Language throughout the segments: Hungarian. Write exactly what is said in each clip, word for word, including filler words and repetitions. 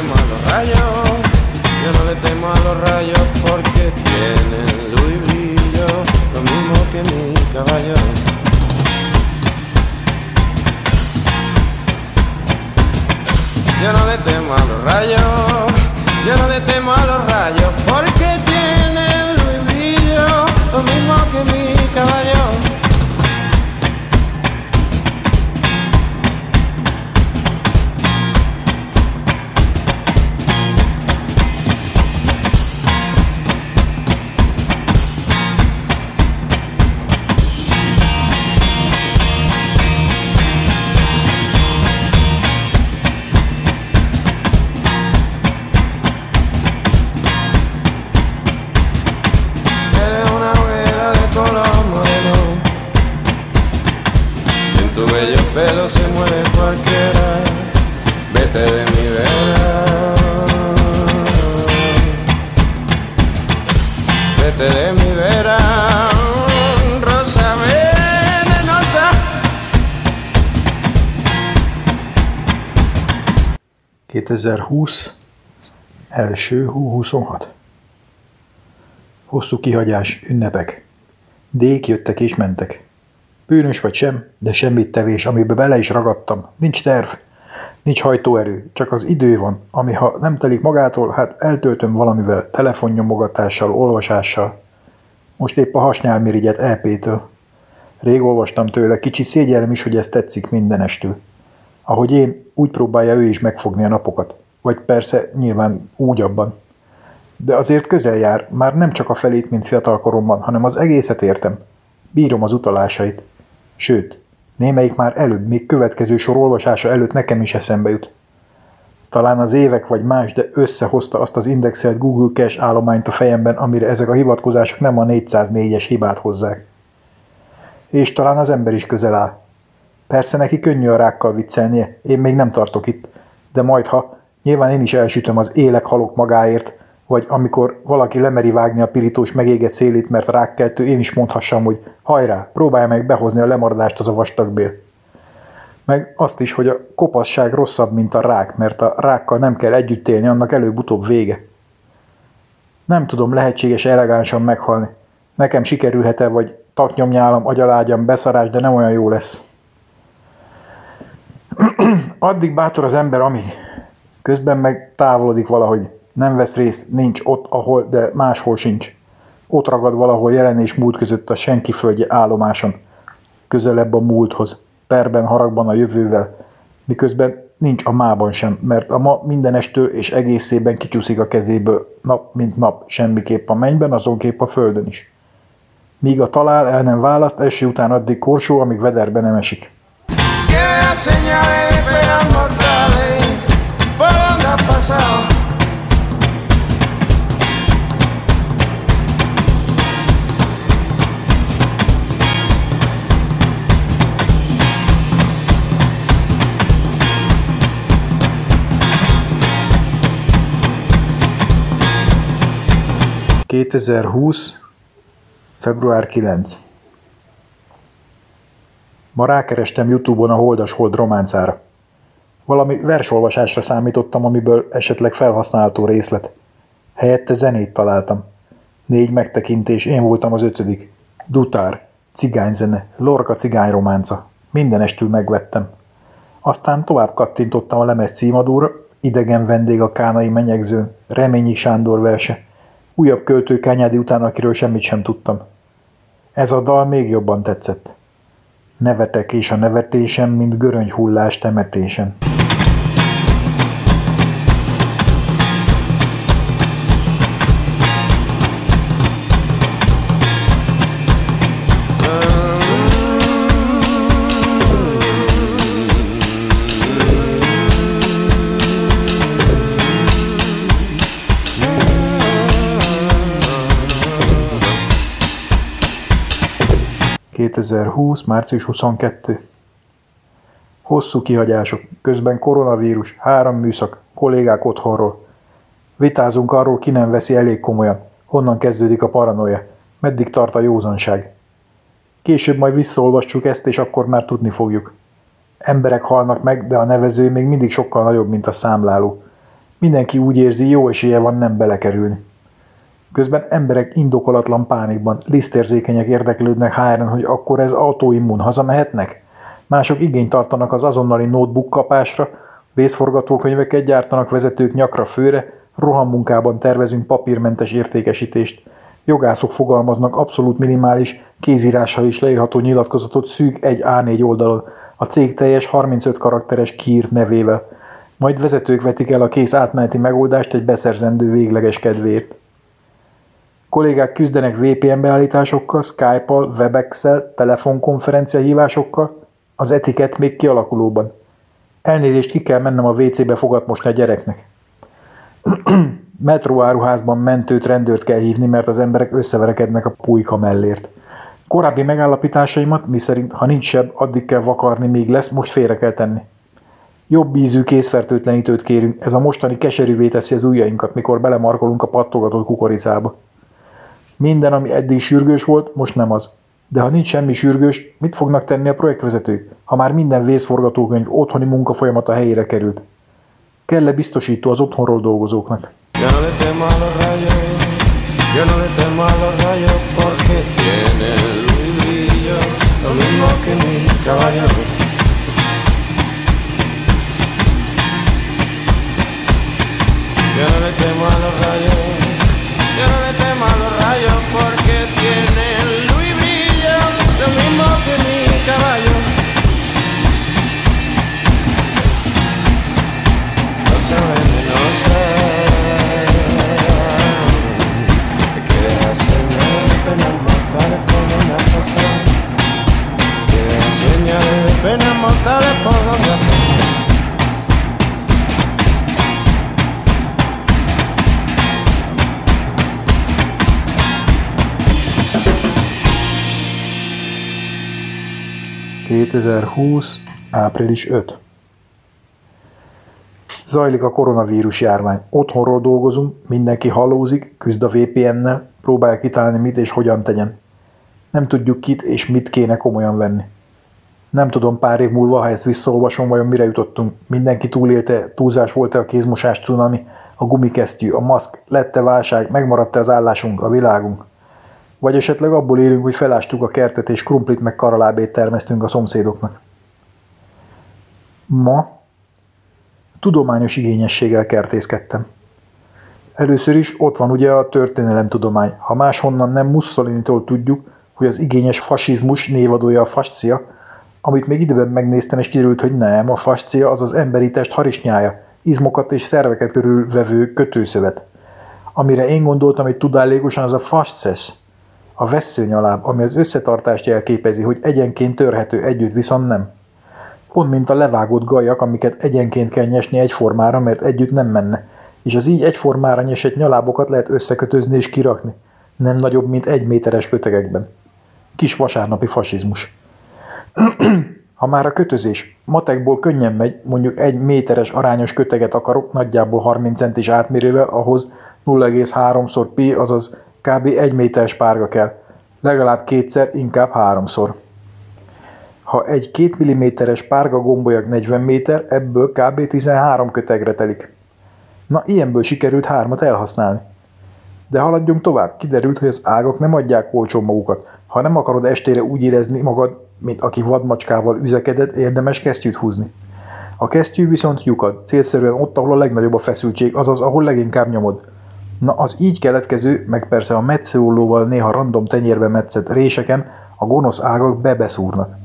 temo a los rayos, yo no le temo a los rayos porque tienen luz y brillo, lo mismo que mi caballo. Yo no le temo a los rayos, yo no le temo a los rayos porque tienen luz y brillo, lo mismo que mi caballo. kétezer-húsz első huszonhat. Hosszú kihagyás, ünnepek. Dék jöttek és mentek. Bűnös vagy sem, de semmit tevés, amiben bele is ragadtam. Nincs terv, nincs hajtóerő, csak az idő van, ami ha nem telik magától, hát eltöltöm valamivel, telefonnyomogatással, olvasással. Most épp a hasnyál mirigyet é pé-től. Rég olvastam tőle, kicsi szégyellem is, hogy ez tetszik mindenestül. Ahogy én, úgy próbálja ő is megfogni a napokat. Vagy persze, nyilván úgy abban. De azért közel jár, már nem csak a felét, mint fiatalkoromban, hanem az egészet értem. Bírom az utalásait. Sőt, némelyik már előbb, még következő sor olvasása előtt nekem is eszembe jut. Talán az évek vagy más, de összehozta azt az indexelt Google Cash állományt a fejemben, amire ezek a hivatkozások nem a négyszáznégyes hibát hozzák. És talán az ember is közel áll. Persze neki könnyű a rákkal viccelnie, én még nem tartok itt, de majdha, nyilván én is elsütöm az élek halok magáért, vagy amikor valaki lemeri vágni a pirítós megégett szélét, mert rákkeltő, én is mondhassam, hogy hajrá, próbálj meg behozni a lemaradást az a vastagbél. Meg azt is, hogy a kopasság rosszabb, mint a rák, mert a rákkal nem kell együtt élni, annak előbb-utóbb vége. Nem tudom, lehetséges elegánsan meghalni. Nekem sikerülhet-e, vagy taknyomnyálam, agyalágyam, beszarás, de nem olyan jó lesz. Addig bátor az ember, amíg. Közben meg távolodik valahogy. Nem vesz részt, nincs ott, ahol, de máshol sincs. Ott ragad valahol jelen és múlt között a senki földje állomáson. Közelebb a múlthoz. Perben, haragban a jövővel. Miközben nincs a mában sem, mert a ma mindenestől és egészében kicsúszik a kezéből. Nap mint nap. Semmiképp a mennyben, azonképp a földön is. Míg a talál el nem választ, eső után addig korsó, amíg vederbe nem esik. Señales vean mortales por donde has pasado. kétezer-húsz. február kilencedike. Ma rákerestem YouTube-on a Holdas Hold románcára. Valami versolvasásra számítottam, amiből esetleg felhasználható részlet. Helyette zenét találtam. Négy megtekintés, én voltam az ötödik. Dutár, cigányzene, Lorca cigány románca. Mindenestül megvettem. Aztán tovább kattintottam a lemez címadóra, Idegen vendég a Kánai menyegzőn, Reményi Sándor verse. Újabb költő Kányádi után, akiről semmit sem tudtam. Ez a dal még jobban tetszett. Nevetek és a nevetésem, mint göröngy hullás temetésen. kétezer-húsz. március huszonkettedike. Hosszú kihagyások, közben koronavírus, három műszak, kollégák otthonról. Vitázunk arról, ki nem veszi elég komolyan, honnan kezdődik a paranoia, meddig tart a józanság. Később majd visszaolvassuk ezt, és akkor már tudni fogjuk. Emberek halnak meg, de a nevező még mindig sokkal nagyobb, mint a számláló. Mindenki úgy érzi, jó esélye van nem belekerülni. Közben emberek indokolatlan pánikban, lisztérzékenyek érdeklődnek há er-en, hogy akkor ez autoimmun, hazamehetnek? Mások igényt tartanak az azonnali notebook kapásra, vészforgatókönyveket gyártanak vezetők nyakra főre, rohammunkában tervezünk papírmentes értékesítést. Jogászok fogalmaznak abszolút minimális, kézírással is leírható nyilatkozatot szűk egy á négy oldalon, a cég teljes harmincöt karakteres kiírt nevével. Majd vezetők vetik el a kész átmeneti megoldást egy beszerzendő végleges kedvéért. Kollégák küzdenek vé pé en beállításokkal, Skype-al, Webex-el, telefonkonferencia hívásokkal, az etikett még kialakulóban. Elnézést, ki kell mennem a vé cébe fogatmosni a gyereknek. Metróáruházban mentőt, rendőrt kell hívni, mert az emberek összeverekednek a pulyka mellért. Korábbi megállapításaimat, miszerint ha nincs seb, addig kell vakarni, míg lesz, most félre kell tenni. Jobb ízű kézfertőtlenítőt kérünk, ez a mostani keserűvé teszi az ujjainkat, mikor belemarkolunk a pattogatott kukoricába. Minden, ami eddig sürgős volt, most nem az. De ha nincs semmi sürgős, mit fognak tenni a projektvezetők, ha már minden vészforgatókönyv otthoni munkafolyamata helyére került? Kell-e biztosító az otthonról dolgozóknak? Yo no le temo a los rayos porque tiene luz y brillo, lo mismo que mi caballo. No se vende, no sé. Me quieres enseñar de penas mortales por donde has pasado. Me quieres enseñar de penas mortales por donde has pasado. kétezer-húsz. április ötödike. Zajlik a koronavírus járvány. Otthonról dolgozunk, mindenki halózik, küzd a vé pé en-nel, próbálja kitalálni mit és hogyan tegyen. Nem tudjuk kit és mit kéne komolyan venni. Nem tudom pár év múlva, ha ezt visszaolvasom, vajon mire jutottunk. Mindenki túlélte, túlzás volt-e a kézmosás cunami, a gumikesztyű, a maszk, lett-e válság, megmaradt-e az állásunk, a világunk? Vagy esetleg abból élünk, hogy felástuk a kertet, és krumplit meg karalábét termesztünk a szomszédoknak. Ma tudományos igényességgel kertészkedtem. Először is ott van ugye a történelemtudomány. Ha máshonnan nem, Mussolinitól tudjuk, hogy az igényes fasizmus névadója a fascia, amit még időben megnéztem, és kiderült, hogy nem, a fascia az az emberi test harisnyája, izmokat és szerveket körülvevő kötőszövet. Amire én gondoltam, hogy tudálékosan az a fasces, a vesszőnyaláb, ami az összetartást jelképezi, hogy egyenként törhető, együtt viszont nem. Pont mint a levágott gajak, amiket egyenként kell nyesni egyformára, mert együtt nem menne, és az így egyformára nyesett nyalábokat lehet összekötözni és kirakni, nem nagyobb, mint egy méteres kötegekben. Kis vasárnapi fasizmus. Ha már a kötözés matekból könnyen megy, mondjuk egy méteres arányos köteget akarok, nagyjából harminc centis átmérővel, ahhoz nulla egész háromszor pi, azaz körülbelül egy méteres párga kell, legalább kétszer, inkább háromszor. Ha egy két milliméteres párga gombolyag negyven méter, ebből körülbelül tizenhárom kötegre telik. Na, ilyenből sikerült hármat elhasználni. De haladjunk tovább, kiderült, hogy az ágak nem adják olcsón magukat. Ha nem akarod estére úgy érezni magad, mint aki vadmacskával üzekedett, érdemes kesztyűt húzni. A kesztyű viszont lyukad, célszerűen ott, ahol a legnagyobb a feszültség, azaz ahol leginkább nyomod. Na, az így keletkező, meg persze a metszőollóval néha random tenyérbe metszett réseken a gonosz ágak bebeszúrnak.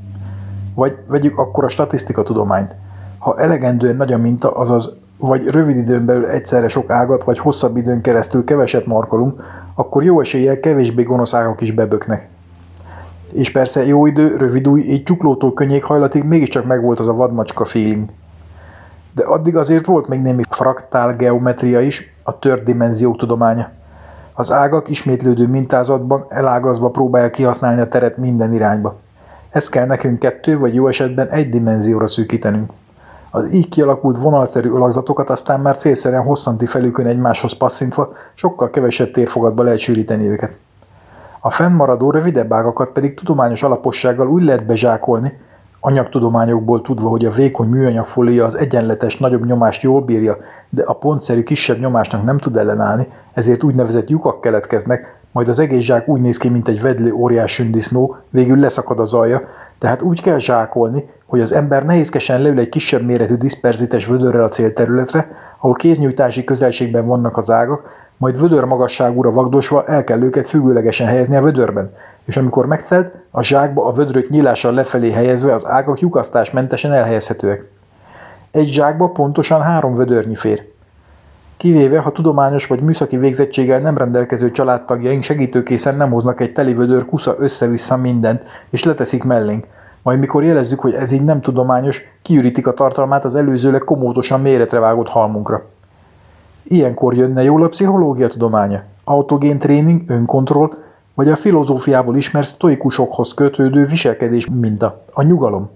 Vagy vegyük akkor a statisztikatudományt. Ha elegendően nagy a minta, azaz vagy rövid időn belül egyszerre sok ágat, vagy hosszabb időn keresztül keveset markolunk, akkor jó eséllyel kevésbé gonosz ágak is beböknek. És persze jó idő, rövid új, így csuklótól könnyékhajlatig mégiscsak megvolt az a vadmacska feeling. De addig azért volt még némi fraktálgeometria is, a tört dimenziók tudománya. Az ágak ismétlődő mintázatban elágazva próbálja kihasználni a teret minden irányba. Ezt kell nekünk kettő vagy jó esetben egy dimenzióra szűkítenünk. Az így kialakult vonalszerű alakzatokat aztán már célszerűen hosszanti felükön egymáshoz passzintva sokkal kevesebb térfogatba lehet sűríteni őket. A fennmaradó rövidebb ágakat pedig tudományos alapossággal úgy lehet bezsákolni, anyagtudományokból tudva, hogy a vékony műanyag fólia az egyenletes, nagyobb nyomást jól bírja, de a pontszerű kisebb nyomásnak nem tud ellenállni, ezért úgynevezett lyukak keletkeznek, majd az egész zsák úgy néz ki, mint egy vedlő óriás sündisznó, végül leszakad az alja, tehát úgy kell zsákolni, hogy az ember nehézkesen leül egy kisebb méretű diszperzites vödörrel a célterületre, ahol kéznyújtási közelségben vannak az ágak, majd vödör magasságúra vagdosva el kell őket függőlegesen helyezni a vödörben, és amikor megtelt, a zsákba a vödrök nyílással lefelé helyezve az ágak lyukasztásmentesen elhelyezhetőek. Egy zsákba pontosan három vödörnyi fér. Kivéve, ha tudományos vagy műszaki végzettséggel nem rendelkező családtagjaink segítőkészen nem hoznak egy teli vödör kusza össze-vissza mindent, és leteszik mellénk. Majd mikor jelezzük, hogy ez így nem tudományos, kiürítik a tartalmát az előzőleg komódosan méretre vágott halmunkra. Ilyenkor jönne jól a pszichológia tudománya, autogén tréning, önkontroll, vagy a filozófiából ismert sztoikusokhoz kötődő viselkedés minta, a nyugalom.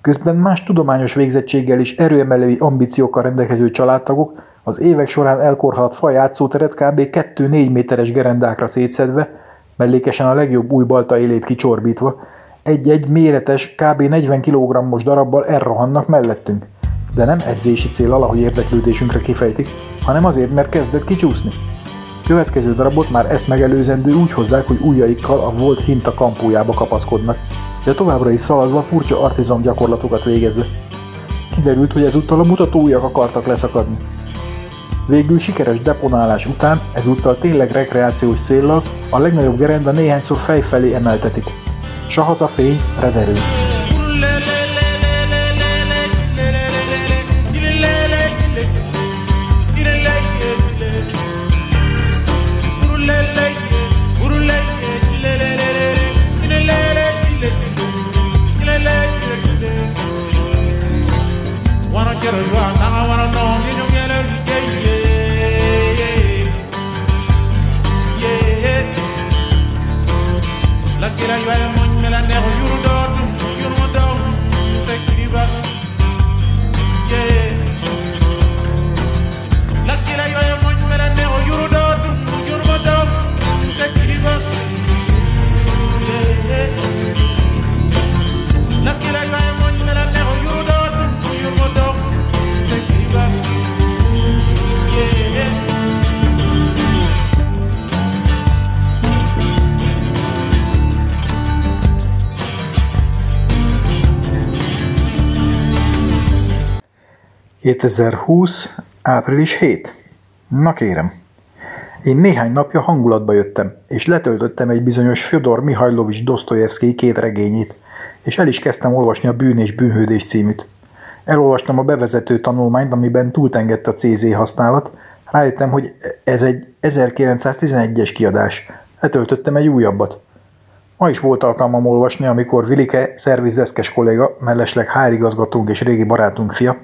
Közben más tudományos végzettséggel és erőemelői ambíciókkal rendelkező családtagok az évek során elkorhatott fa játszóteret kb. kettő-négy méteres gerendákra szétszedve, mellékesen a legjobb új balta élét kicsorbítva, egy-egy méretes, kb. negyven kg-os darabbal elrohannak mellettünk. De nem edzési céllal, ahogy érdeklődésünkre kifejtik, hanem azért, mert kezdett kicsúszni. Következő darabot már ezt megelőzendő úgy hozzák, hogy ujjaikkal a volt hinta kampójába kapaszkodnak, de továbbra is szaladva furcsa arcizom gyakorlatokat végezve. Kiderült, hogy ezúttal a mutató ujjak akartak leszakadni. Végül sikeres deponálás után, ezúttal tényleg rekreációs céllal a legnagyobb gerenda néhányszor fejfelé emeltetik. Sahaza fény, rederő. kétezer-húsz. április hetedike. Na kérem! Én néhány napja hangulatba jöttem, és letöltöttem egy bizonyos Fjodor Mihajlovics Dosztojevszkij két regényét, és el is kezdtem olvasni a Bűn és bűnhődés címűt. Elolvastam a bevezető tanulmányt, amiben túltengett a cé zé használat, rájöttem, hogy ez egy ezerkilencszáztizenegyes kiadás. Letöltöttem egy újabbat. Ma is volt alkalmam olvasni, amikor Vilike, szervizdeszkes kolléga, mellesleg há er igazgatónk és régi barátunk fia,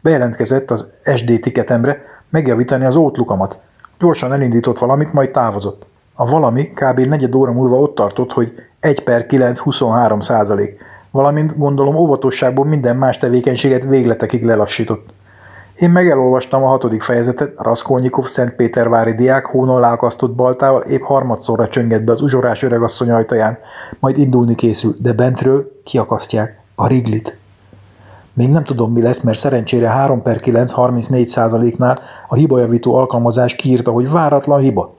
bejelentkezett az es dé tiketemre megjavítani az outlook-amat. Gyorsan elindított valamit, majd távozott. A valami kb. Negyed óra múlva ott tartott, hogy egy per kilenc huszonhárom százalék, valamint gondolom óvatosságból minden más tevékenységet végletekig lelassított. Én meg elolvastam a hatodik fejezetet, Raskolnyikov szentpétervári diák hóna alá akasztott baltával épp harmadszorra csönget be az uzsorás öregasszony ajtaján, majd indulni készül, de bentről kiakasztják a riglit. Még nem tudom, mi lesz, mert szerencsére három per kilenc harmincnégy százaléknál a hibajavító alkalmazás kiírta, hogy váratlan hiba.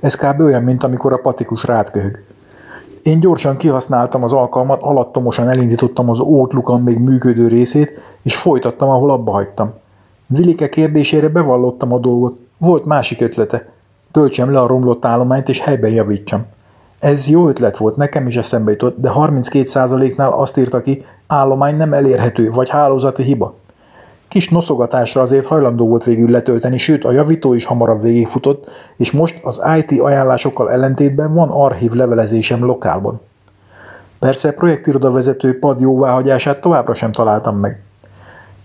Ez kb. Olyan, mint amikor a patikus rátköhög. Én gyorsan kihasználtam az alkalmat, alattomosan elindítottam az outlook-on még működő részét, és folytattam, ahol abba hagytam. Vilike kérdésére bevallottam a dolgot. Volt másik ötlete. Töltsem le a romlott állományt és helyben javítsam. Ez jó ötlet volt, nekem is eszembe jutott, de harminckét százaléknál azt írta ki, állomány nem elérhető, vagy hálózati hiba. Kis noszogatásra azért hajlandó volt végül letölteni, sőt a javító is hamarabb végigfutott, és most az i té ajánlásokkal ellentétben van archív levelezésem lokálban. Persze projektirodavezető pad jóváhagyását továbbra sem találtam meg.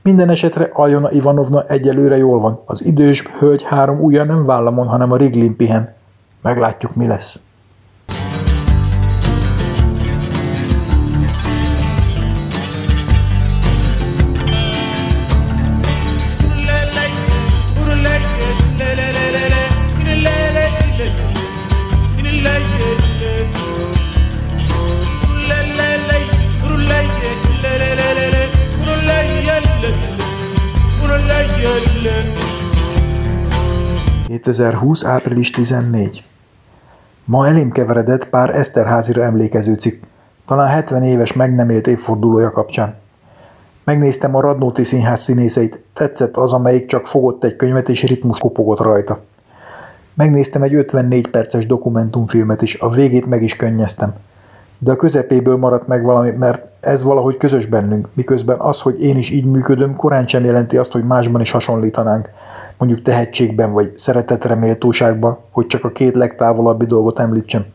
Minden esetre Aljona Ivanovna egyelőre jól van. Az idős hölgy három ujja nem vállamon, hanem a riglin pihen. Meglátjuk, mi lesz. kétezer-húsz. április tizennegyedike. Ma elém keveredett pár Eszterházira emlékező cikk, talán hetven éves meg nem élt évfordulója kapcsán. Megnéztem a Radnóti Színház színészeit, tetszett az, amelyik csak fogott egy könyvet és ritmus kopogott rajta. Megnéztem egy ötvennégy perces dokumentumfilmet is, a végét meg is könnyeztem. De a közepéből maradt meg valami, mert ez valahogy közös bennünk, miközben az, hogy én is így működöm, korán sem jelenti azt, hogy másban is hasonlítanánk, mondjuk tehetségben vagy szeretetre méltóságban, hogy csak a két legtávolabbi dolgot említsem.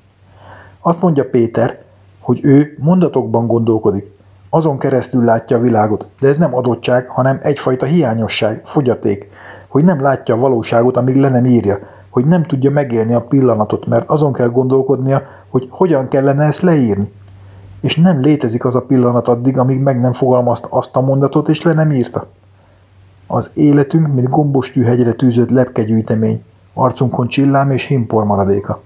Azt mondja Péter, hogy ő mondatokban gondolkodik, azon keresztül látja a világot, de ez nem adottság, hanem egyfajta hiányosság, fogyaték, hogy nem látja a valóságot, amíg le nem írja, hogy nem tudja megélni a pillanatot, mert azon kell gondolkodnia, hogy hogyan kellene ezt leírni. És nem létezik az a pillanat addig, amíg meg nem fogalmazta azt a mondatot, és le nem írta. Az életünk, mint gombostűhegyre tűzött lepkegyűjtemény, arcunkon csillám és himpor maradéka.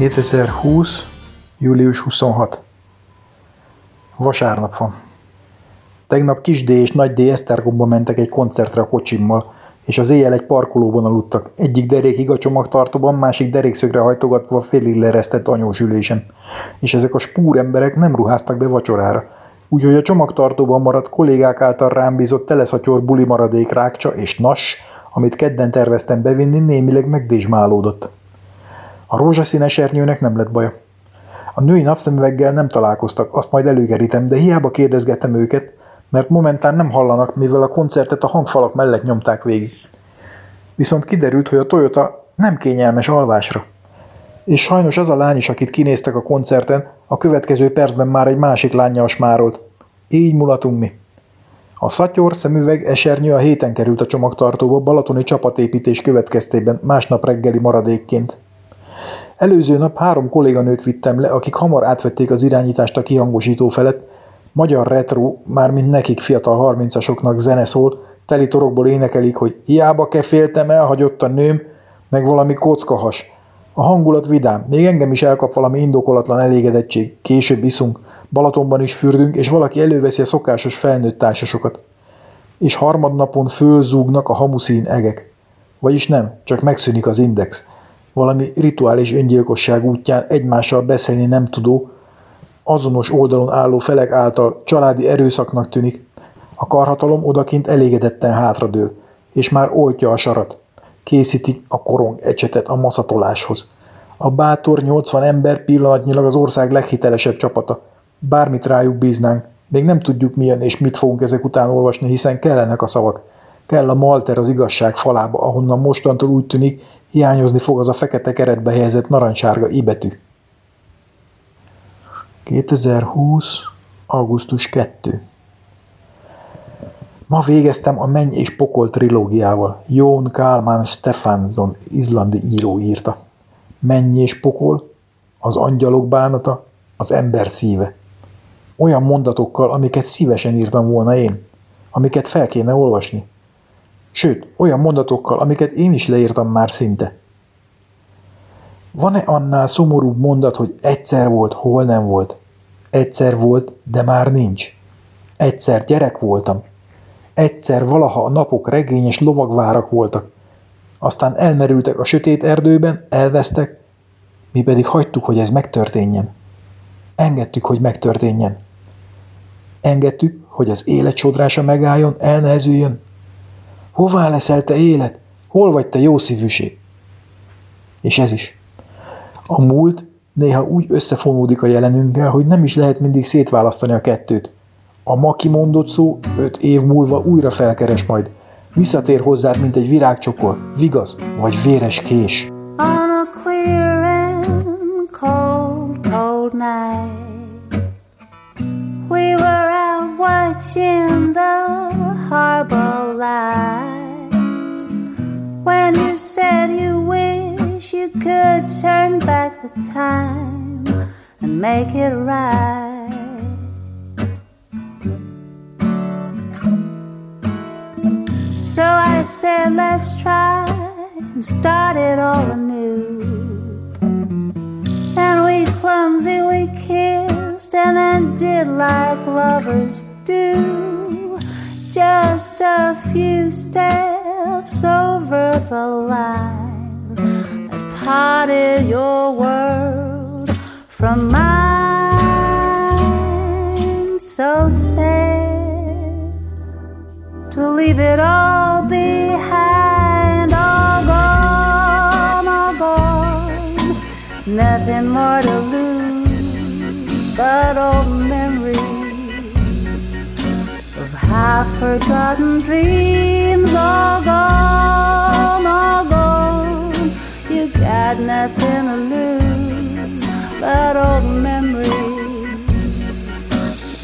kétezer-húsz. július huszonhatodika. Vasárnap van. Tegnap Kis D és Nagy D Esztergomba mentek egy koncertre a kocsimmal, és az éjjel egy parkolóban aludtak, egyik derékig a csomagtartóban, másik derékszögre hajtogatva félig leresztett anyós ülésen. És ezek a spúremberek nem ruháztak be vacsorára, úgyhogy a csomagtartóban maradt kollégák által rám bízott teleszatyor buli maradék rákcsa és nas, amit kedden terveztem bevinni, némileg megdésmálódott. A rózsaszín esernyőnek nem lett baja. A női napszemüveggel nem találkoztak, azt majd előkerítem, de hiába kérdezgettem őket, mert momentán nem hallanak, mivel a koncertet a hangfalak mellett nyomták végig. Viszont kiderült, hogy a Toyota nem kényelmes alvásra. És sajnos az a lány is, akit kinéztek a koncerten, a következő percben már egy másik lánnyal smárolt. Így mulatunk mi. A szatyor, szemüveg, esernyő a héten került a csomagtartóba balatoni csapatépítés következtében másnap reggeli maradékként. Előző nap három kolléganőt vittem le, akik hamar átvették az irányítást a kihangosító felett. Magyar retro, mármint nekik fiatal harmincasoknak zene szól, teli torokból énekelik, hogy hiába keféltem, elhagyott a nőm, meg valami kockahas. A hangulat vidám, még engem is elkap valami indokolatlan elégedettség, később iszunk, Balatonban is fürdünk, és valaki előveszi a szokásos felnőtt társasokat. És harmadnapon fölzúgnak a hamuszín egek. Vagyis nem, csak megszűnik az index. Valami rituális öngyilkosság útján egymással beszélni nem tudó, azonos oldalon álló felek által családi erőszaknak tűnik, a karhatalom odakint elégedetten hátradől, és már oltja a sarat. Készítik a korong ecsetet a maszatoláshoz. A bátor nyolcvan ember pillanatnyilag az ország leghitelesebb csapata. Bármit rájuk bíznánk, még nem tudjuk milyen és mit fogunk ezek után olvasni, hiszen kellenek a szavak. Kell a malter az igazság falába, ahonnan mostantól úgy tűnik, hiányozni fog az a fekete keretbe helyezett narancsárga ibetű. kétezer-húsz. augusztus másodika. Ma végeztem a Menny és Pokol trilógiával. Jón Kálmán Stefánsson izlandi író írta. Menny és Pokol, az angyalok bánata, az ember szíve. Olyan mondatokkal, amiket szívesen írtam volna én, amiket fel kéne olvasni. Sőt, olyan mondatokkal, amiket én is leírtam már szinte. Van-e annál szomorúbb mondat, hogy egyszer volt, hol nem volt? Egyszer volt, de már nincs. Egyszer gyerek voltam. Egyszer valaha a napok regényes lovagvárak voltak. Aztán elmerültek a sötét erdőben, elvesztek, mi pedig hagytuk, hogy ez megtörténjen. Engedtük, hogy megtörténjen. Engedtük, hogy az élet sodrása megálljon, elnehezüljön. Hová leszel, te élet? Hol vagy, te jószívűség? És ez is. A múlt néha úgy összefonódik a jelenünkkel, hogy nem is lehet mindig szétválasztani a kettőt. A ma kimondott szó öt év múlva újra felkeres majd. Visszatér hozzád, mint egy virágcsokor, vigaz vagy véres kés. On a clear and cold, cold night, we were out watching the harbor lights, when you said you wish you could turn back the time and make it right. So I said, let's try and start it all anew. And we clumsily kissed and then did like lovers do. Just a few steps over the line that parted your world from mine. So sad to leave it all behind, all gone, all gone. Nothing more to lose but old memories of half-forgotten dreams. All gone, all gone. You got nothing to lose but old memories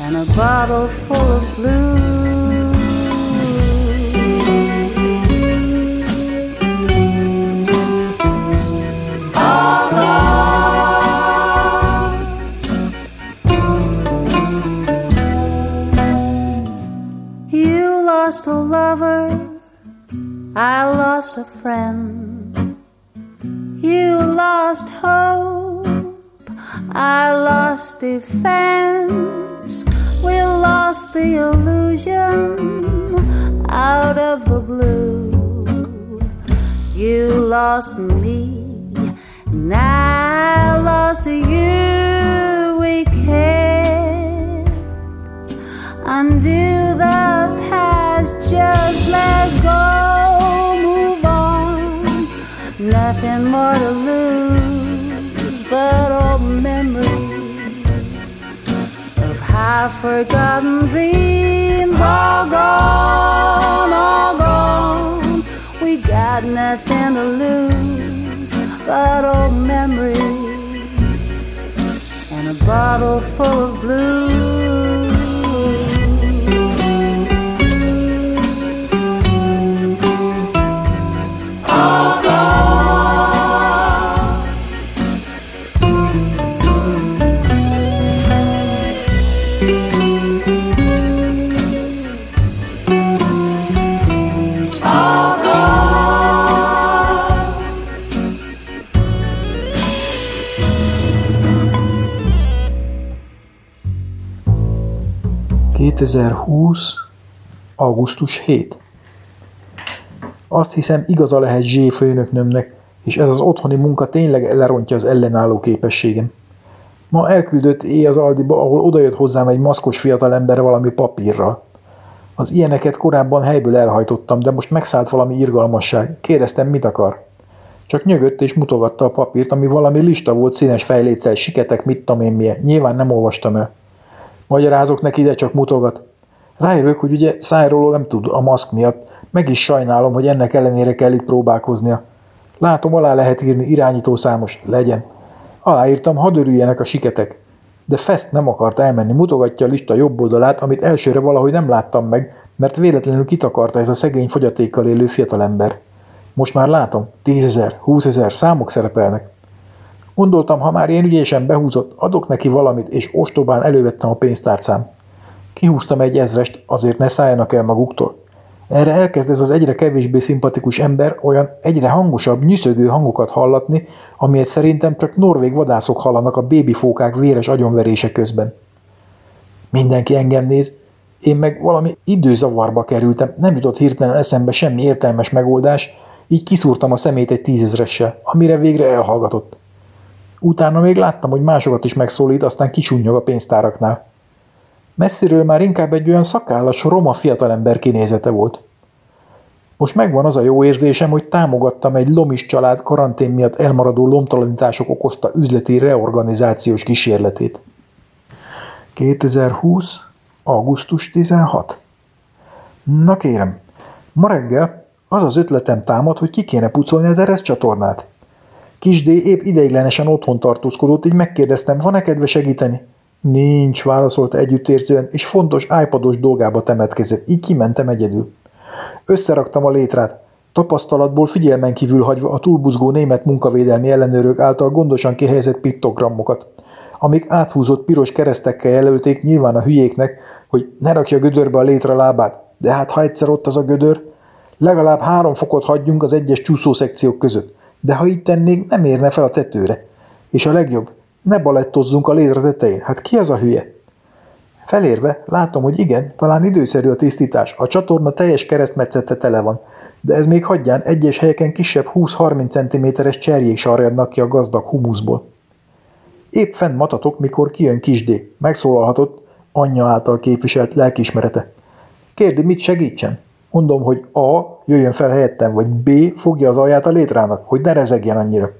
and a bottle full of blues. I lost a lover, I lost a friend. You lost hope, I lost defense. We lost the illusion out of the blue. You lost me, and I lost you. We can't undo the past, just let go, move on. Nothing more to lose but old memories of half-forgotten dreams. All gone, all gone. We got nothing to lose but old memories and a bottle full of blues. kétezer-húsz. augusztus hetedike. Azt hiszem, igaza lehet Zsé főnöknömnek, és ez az otthoni munka tényleg lerontja az ellenálló képességem. Ma elküldött éj az Aldiba, ahol odajött hozzám egy maszkos fiatalember valami papírral. Az ilyeneket korábban helyből elhajtottam, de most megszállt valami irgalmasság. Kérdeztem, mit akar. Csak nyögött és mutogatta a papírt, ami valami lista volt színes fejléccel, siketek, mit tudom én milyen. Nyilván nem olvastam el. Magyarázok neki, de csak mutogat. Rájövök, hogy ugye szájról nem tud a maszk miatt, meg is sajnálom, hogy ennek ellenére kell itt próbálkoznia. Látom, alá lehet írni irányító számos, legyen. Aláírtam, hadd örüljenek a siketek. De Fest nem akart elmenni, mutogatja a lista jobb oldalát, amit elsőre valahogy nem láttam meg, mert véletlenül kitakarta ez a szegény fogyatékkal élő fiatalember. Most már látom, tízezer, húszezer számok szerepelnek. Gondoltam, ha már én ügyésen behúzott, adok neki valamit, és ostobán elővettem a pénztárcám. Kihúztam egy ezrest, azért ne szálljanak el maguktól. Erre elkezd ez az egyre kevésbé szimpatikus ember olyan egyre hangosabb, nyüszögő hangokat hallatni, amilyet szerintem csak norvég vadászok hallanak a bébifókák véres agyonverése közben. Mindenki engem néz, én meg valami időzavarba kerültem, nem jutott hirtelen eszembe semmi értelmes megoldás, így kiszúrtam a szemét egy tízezressel, amire végre elhallgatott. Utána még láttam, hogy másokat is megszólít, aztán kisunnyog a pénztáraknál. Messziről már inkább egy olyan szakállas, roma fiatalember kinézete volt. Most megvan az a jó érzésem, hogy támogattam egy lomis család karantén miatt elmaradó lomtalanítások okozta üzleti reorganizációs kísérletét. kétezer-húsz. augusztus tizenhatodika. Na kérem, ma reggel az az ötletem támad, hogy ki kéne pucolni az er es csatornát. Kis D épp ideiglenesen otthon tartózkodott, így megkérdeztem, van-e kedve segíteni? Nincs, válaszolta együttérzően, és fontos iPados dolgába temetkezett, így kimentem egyedül. Összeraktam a létrát, tapasztalatból figyelmen kívül hagyva a túlbuzgó német munkavédelmi ellenőrök által gondosan kihelyezett piktogrammokat, amik áthúzott piros keresztekkel jelölték nyilván a hülyéknek, hogy ne rakja gödörbe a létre lábát, de hát ha egyszer ott az a gödör, legalább három fokot hagyjunk az egyes csúszószekciók között, de ha így tennénk, nem érne fel a tetőre. És a legjobb, ne balettozzunk a létre tetején, hát ki az a hülye? Felérve látom, hogy igen, talán időszerű a tisztítás, a csatorna teljes keresztmetszete tele van, de ez még hagyján egyes helyeken kisebb húsz-harminc centiméteres cserjék sarjadnak ki a gazdag humuszból. Épp fent matatok, mikor kijön Kis D, megszólalhatott anyja által képviselt lelkiismerete. Kérdi, mit segítsen? Mondom, hogy A. jöjjön fel helyettem, vagy B. fogja az alját a létrának, hogy ne rezegjen annyira.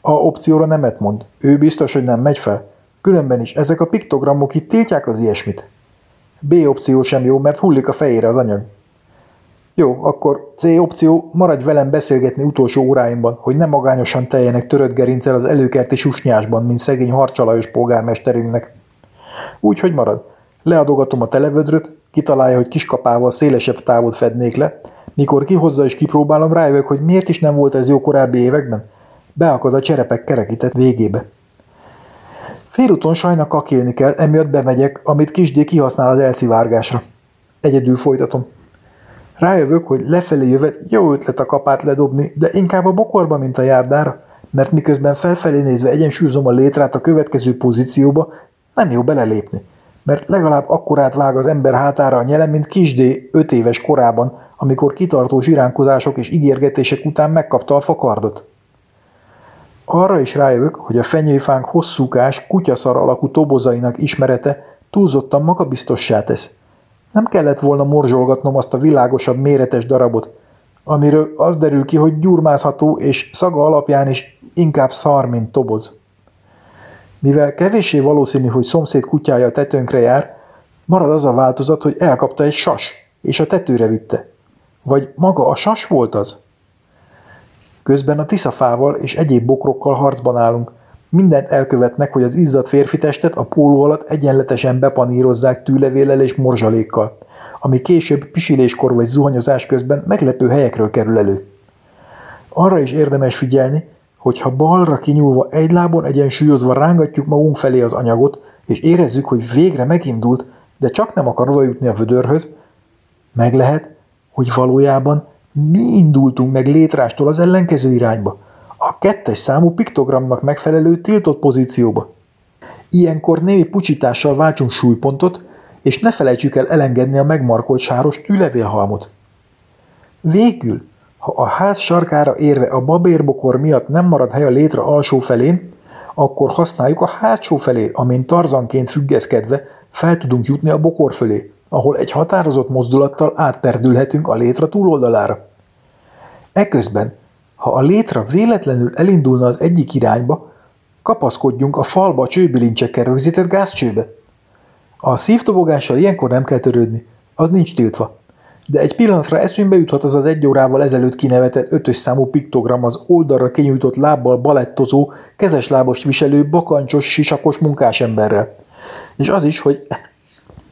A opcióra nemet mond, ő biztos, hogy nem megy fel. Különben is ezek a piktogramok itt tiltják az ilyesmit. B opció sem jó, mert hullik a fejére az anyag. Jó, akkor C opció, maradj velem beszélgetni utolsó óráimban, hogy ne magányosan teljenek törött gerincsel az előkerti susnyásban, mint szegény Harcsalajos polgármesterünknek. Úgyhogy marad. Leadogatom a televödröt, kitalálja, hogy kiskapával szélesebb távot fednék le, mikor kihozza és kipróbálom, rájövök, hogy miért is nem volt ez jó korábbi években. Beakad a cserepek kerekített végébe. Félúton sajna kakélni kell, emiatt bemegyek, amit Kis D kihasznál az elszivárgásra. Egyedül folytatom. Rájövök, hogy lefelé jövet jó ötlet a kapát ledobni, de inkább a bokorba, mint a járdára, mert miközben felfelé nézve egyensúlyozom a létrát a következő pozícióba, nem jó belelépni, mert legalább akkorát vág az ember hátára a nyelem, mint Kis D öt éves korában, amikor kitartó zsiránkozások és ígérgetések után megkapta a fakardot. Arra is rájövök, hogy a fenyőfánk hosszúkás, kutyaszar alakú tobozainak ismerete túlzottan magabiztossá tesz. Nem kellett volna morzsolgatnom azt a világosabb méretes darabot, amiről az derül ki, hogy gyurmázható és szaga alapján is inkább szar, mint toboz. Mivel kevéssé valószínű, hogy szomszéd kutyája a tetőnkre jár, marad az a változat, hogy elkapta egy sas, és a tetőre vitte. Vagy maga a sas volt az? Közben a tiszafával és egyéb bokrokkal harcban állunk. Mindent elkövetnek, hogy az izzadt férfitestet a póló alatt egyenletesen bepanírozzák tűlevéllel és morzsalékkal, ami később pisiléskor vagy zuhanyozás közben meglepő helyekről kerül elő. Arra is érdemes figyelni, hogy ha balra kinyúlva egy lábon egyensúlyozva rángatjuk magunk felé az anyagot, és érezzük, hogy végre megindult, de csak nem akar odajutni a vödörhöz, meg lehet, hogy valójában mi indultunk meg létrástól az ellenkező irányba, a kettes számú piktogramnak megfelelő tiltott pozícióba. Ilyenkor némi pucsítással váltsunk súlypontot, és ne felejtsük el elengedni a megmarkolt sáros tűlevélhalmot. Végül, ha a ház sarkára érve a babérbokor miatt nem marad hely a létre alsó felén, akkor használjuk a hátsó felé, amin Tarzanként függeszkedve fel tudunk jutni a bokor fölé, ahol egy határozott mozdulattal átperdülhetünk a létre túloldalára. Eközben, ha a létre véletlenül elindulna az egyik irányba, kapaszkodjunk a falba a csőbilincsekkel rögzített gázcsőbe. A szívtobogással ilyenkor nem kell törődni, az nincs tiltva. De egy pillanatra eszünkbe juthat az az egy órával ezelőtt kinevetett ötös számú piktogram az oldalra kinyújtott lábbal balettozó, kezeslábost viselő, bakancsos, sisakos munkásemberrel. És az is, hogy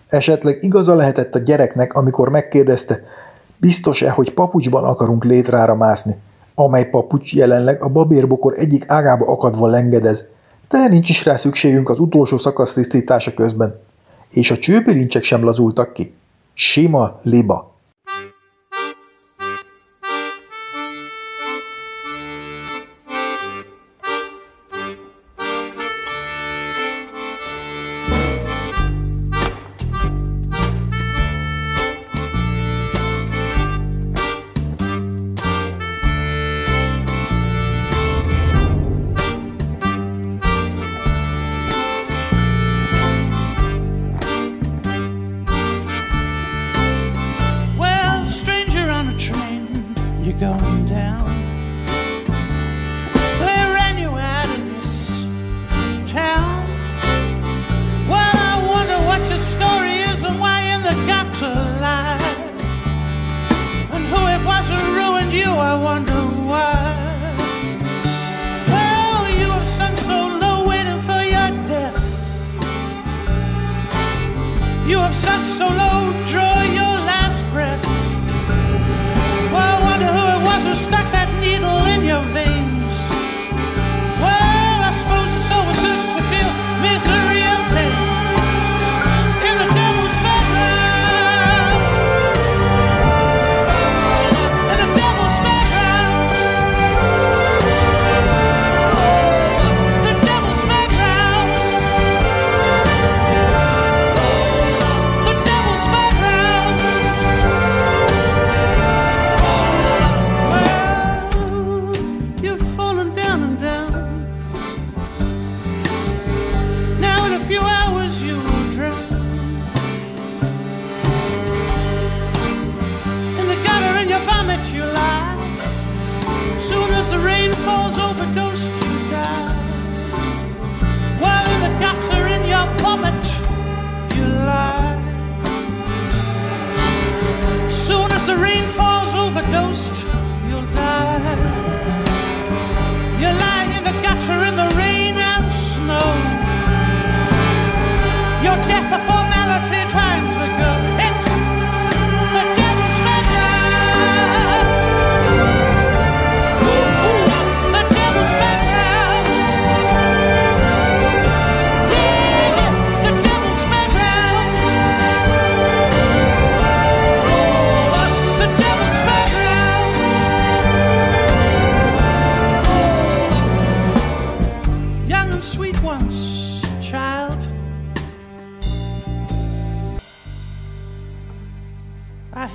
esetleg igaza lehetett a gyereknek, amikor megkérdezte, biztos-e, hogy papucsban akarunk létrára mászni, amely papucs jelenleg a babérbokor egyik ágába akadva lengedez, de nincs is rá szükségünk az utolsó szakasz tisztítása közben. És a csőbilincsek sem lazultak ki. Sima liba.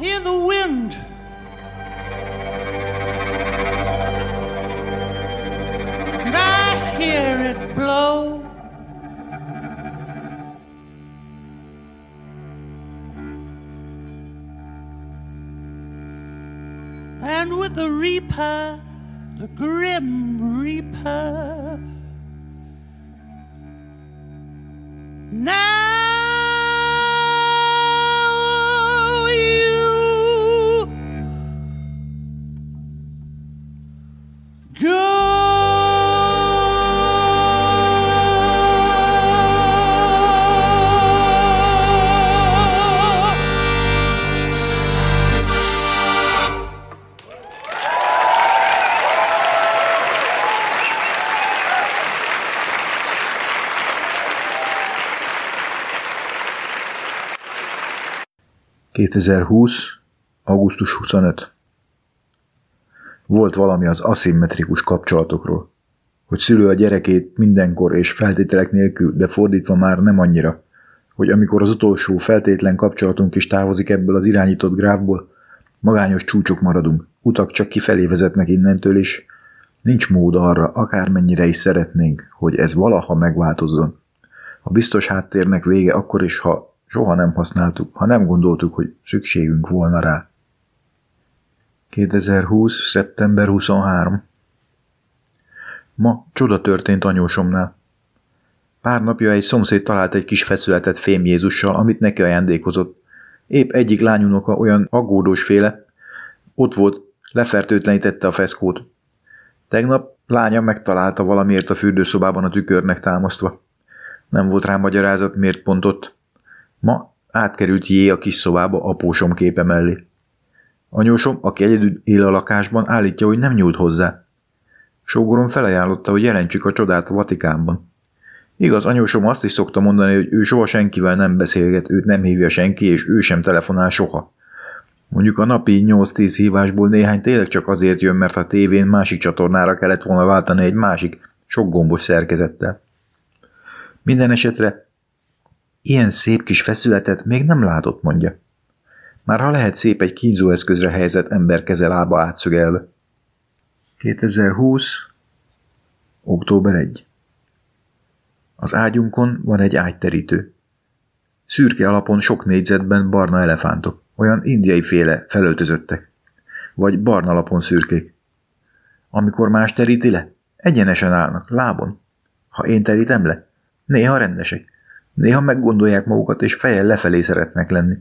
hear the wind. And I hear it blow. And with the reaper, the grim reaper, now kétezer-húsz. augusztus huszonötödike. Volt valami az aszimmetrikus kapcsolatokról, hogy szülő a gyerekét mindenkor és feltételek nélkül, de fordítva már nem annyira, hogy amikor az utolsó feltétlen kapcsolatunk is távozik ebből az irányított gráfból, magányos csúcsok maradunk, utak csak kifelé vezetnek innentől is, nincs mód arra, akármennyire is szeretnénk, hogy ez valaha megváltozzon. A biztos háttérnek vége akkor is, ha soha nem használtuk, ha nem gondoltuk, hogy szükségünk volna rá. kétezer-húsz. szeptember huszonharmadika. Ma csoda történt anyósomnál. Pár napja egy szomszéd talált egy kis feszületet Fém Jézussal, amit neki ajándékozott. Épp egyik lányunoka olyan aggódós féle, ott volt, lefertőtlenítette a feszkót. Tegnap lánya megtalálta valamiért a fürdőszobában a tükörnek támasztva. Nem volt rá magyarázat, miért pont ott. Ma átkerült Jé a kis szobába apósom képe mellé. Anyósom, aki egyedül él a lakásban, állítja, hogy nem nyújt hozzá. Sógorom felajánlotta, hogy jelentsük a csodát a Vatikánban. Igaz, anyósom azt is szokta mondani, hogy ő soha senkivel nem beszélget, őt nem hívja senki, és ő sem telefonál soha. Mondjuk a napi nyolc-tíz hívásból néhány tényleg csak azért jön, mert a tévén másik csatornára kellett volna váltani egy másik, sok gombos szerkezettel. Minden esetre ilyen szép kis feszületet még nem látott, mondja. Már ha lehet szép egy kínzóeszközre helyezett ember keze lába átszögelve. kétezer-húsz. október elseje. Az ágyunkon van egy ágyterítő. Szürke alapon sok négyzetben barna elefántok, olyan indiai féle felöltözöttek, vagy barna alapon szürkék. Amikor más teríti le, egyenesen állnak, lábon. Ha én terítem le, néha rendesek. Néha meggondolják magukat, és fejjel lefelé szeretnek lenni.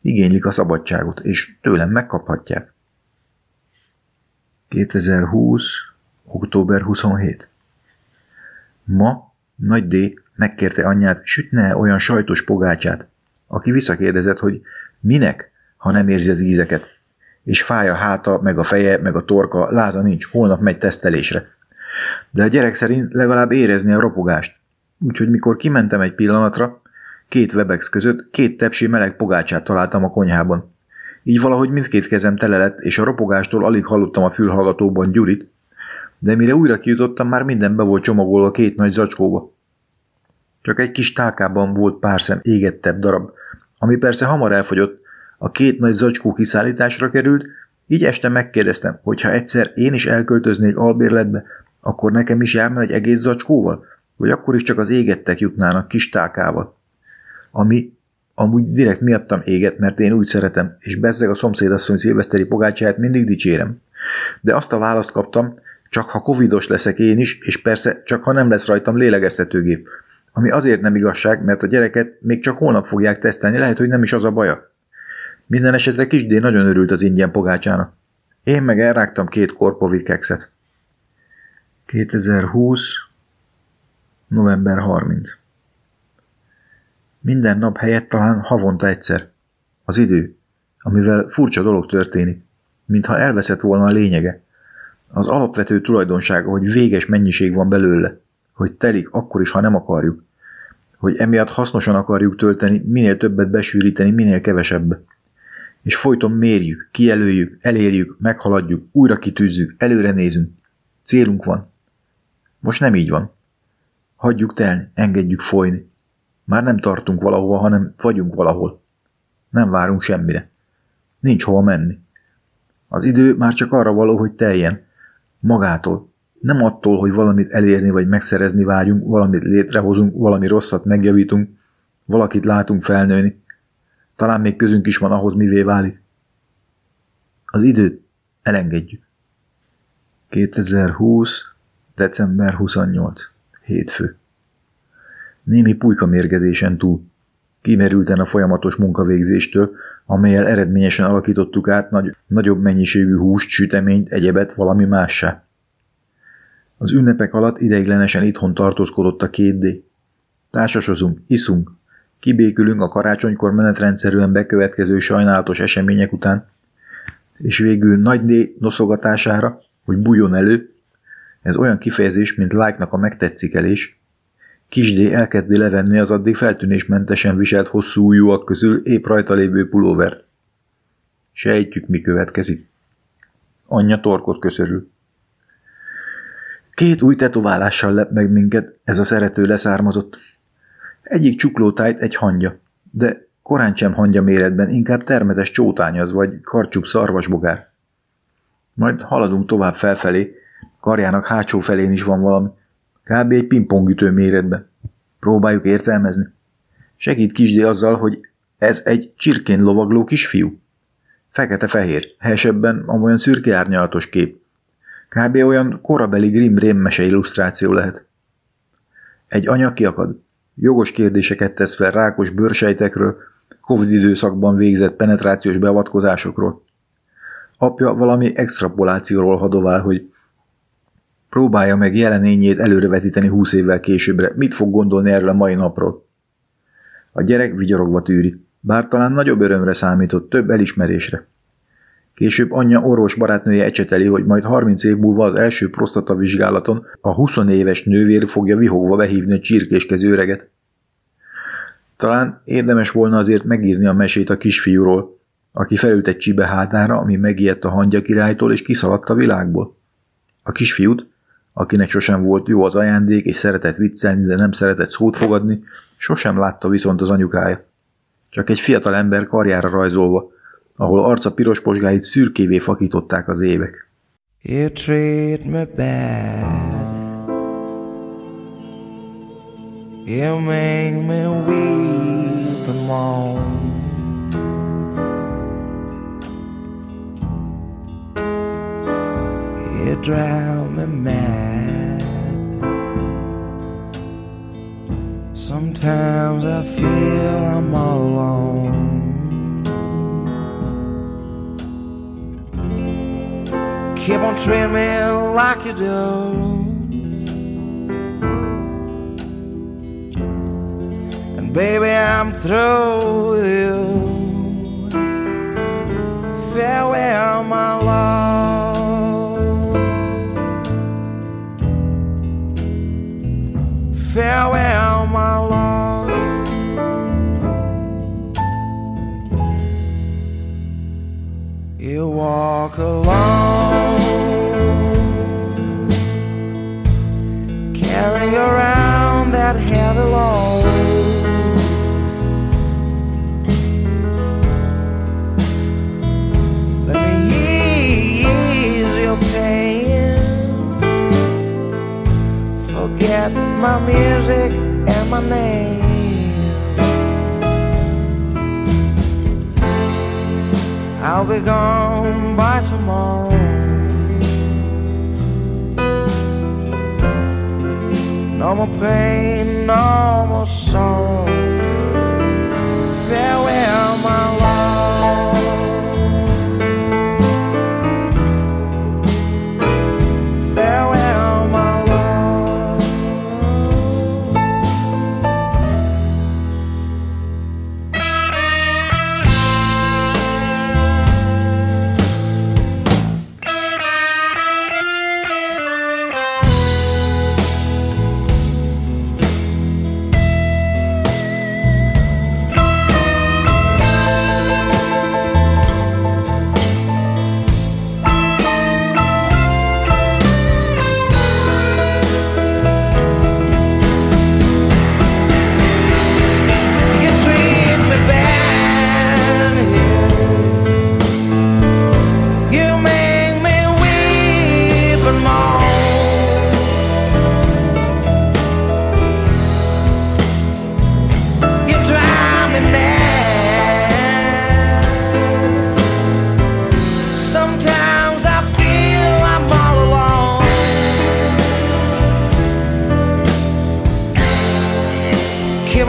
Igénylik a szabadságot, és tőlem megkaphatják. kétezer-húsz. október huszonhetedike. Ma Nagy D. megkérte anyját, sütne olyan sajtos pogácsát, aki visszakérdezett, hogy minek, ha nem érzi az ízeket, és fáj a háta, meg a feje, meg a torka, láza nincs, holnap megy tesztelésre. De a gyerek szerint legalább érezni a ropogást. Úgyhogy mikor kimentem egy pillanatra, két vebex között két tepsi meleg pogácsát találtam a konyhában. Így valahogy mindkét kezem tele lett, és a ropogástól alig hallottam a fülhallgatóban Gyurit, de mire újra kijutottam, már minden be volt csomagolva két nagy zacskóba. Csak egy kis tálkában volt pár szem égettebb darab, ami persze hamar elfogyott, a két nagy zacskó kiszállításra került, így este megkérdeztem, hogy ha egyszer én is elköltöznék albérletbe, akkor nekem is járna egy egész zacskóval, hogy akkor is csak az égettek jutnának kis tálkával. Ami amúgy direkt miattam éget, mert én úgy szeretem, és bezzeg a szomszédasszony szilveszteri pogácsáját mindig dicsérem. De azt a választ kaptam, csak ha covidos leszek én is, és persze csak ha nem lesz rajtam lélegeztetőgép. Ami azért nem igazság, mert a gyereket még csak holnap fogják tesztelni, lehet, hogy nem is az a baja. Minden esetre kis D nagyon örült az ingyen pogácsának. Én meg elrágtam két korpovi kekszet. kétezer-húsz. november harmincadika. Minden nap helyett talán havonta egyszer. Az idő, amivel furcsa dolog történik, mintha elveszett volna a lényege. Az alapvető tulajdonsága, hogy véges mennyiség van belőle, hogy telik akkor is, ha nem akarjuk, hogy emiatt hasznosan akarjuk tölteni, minél többet besűríteni, minél kevesebb. És folyton mérjük, kijelöljük, elérjük, meghaladjuk, újra kitűzzük, előre nézünk. Célunk van. Most nem így van. Hagyjuk telni, engedjük folyni. Már nem tartunk valahova, hanem vagyunk valahol. Nem várunk semmire. Nincs hova menni. Az idő már csak arra való, hogy teljen. Magától. Nem attól, hogy valamit elérni vagy megszerezni vágyunk, valamit létrehozunk, valami rosszat megjavítunk, valakit látunk felnőni. Talán még közünk is van ahhoz, mivé válik. Az időt elengedjük. kétezer-húsz december huszonnyolc. Hétfő. Némi pulykamérgezésen túl. Kimerülten a folyamatos munkavégzéstől, amelyel eredményesen alakítottuk át nagy, nagyobb mennyiségű húst, süteményt, egyebet, valami mássá. Az ünnepek alatt ideiglenesen itthon tartózkodott a két D. Társasozunk, iszunk, kibékülünk a karácsonykor menetrendszerűen bekövetkező sajnálatos események után, és végül nagy D noszogatására, hogy bújjon elő, ez olyan kifejezés, mint like-nak a megtetszikelés, kis D elkezdi levenni az addig feltűnésmentesen viselt hosszú ujjúak közül épp rajta lévő pulóvert. Sejtjük, mi következik. Anyja torkot köszörül. Két új tetoválással lep meg minket ez a szerető leszármazott. Egyik csuklótájt egy hangya, de korántsem hangya méretben, inkább termetes csótányaz vagy karcsúbb szarvasbogár. Majd haladunk tovább felfelé, karjának hátsó felén is van valami, kb. Egy pingpongütő méretben. Próbáljuk értelmezni. Segít Kisdé azzal, hogy ez egy csirkén lovagló kisfiú. Fekete-fehér, helyesebben amolyan szürke árnyalatos kép. Kb. Olyan korabeli Grimm rémmese illusztráció lehet. Egy anya kiakad. Jogos kérdéseket tesz fel rákos bőrsejtekről, Covid időszakban végzett penetrációs beavatkozásokról. Apja valami extrapolációról hadovál, hogy próbálja meg jelenényét előrevetíteni húsz évvel későbbre. Mit fog gondolni erről a mai napról? A gyerek vigyorogva tűri, bár talán nagyobb örömre számított, több elismerésre. Később anyja orvos barátnője ecseteli, hogy majd harminc év múlva az első prosztatavizsgálaton a huszonéves nővér fogja vihogva behívni a csirkéskezű öreget. Talán érdemes volna azért megírni a mesét a kisfiúról, aki felült egy csibe hátára, ami megijedt a hangya királytól és kiszaladt a világból. A kisfiút, akinek sosem volt jó az ajándék és szeretett viccelni, de nem szeretett szót fogadni, sosem látta viszont az anyukája. Csak egy fiatal ember karjára rajzolva, ahol arca piros posgáit szürkévé fakították az évek. You treat me bad. You make me weep and moan. You drive me mad. Sometimes I feel I'm all alone. Keep on treating me like you do, and baby, I'm through with you. Farewell, my love. Farewell, my love. You walk alone, carrying around that heavy load. Let me ease your pain. Forget my music and my name. I'll be gone by tomorrow. No more pain, no more sorrow. Farewell, my love. Farewell, my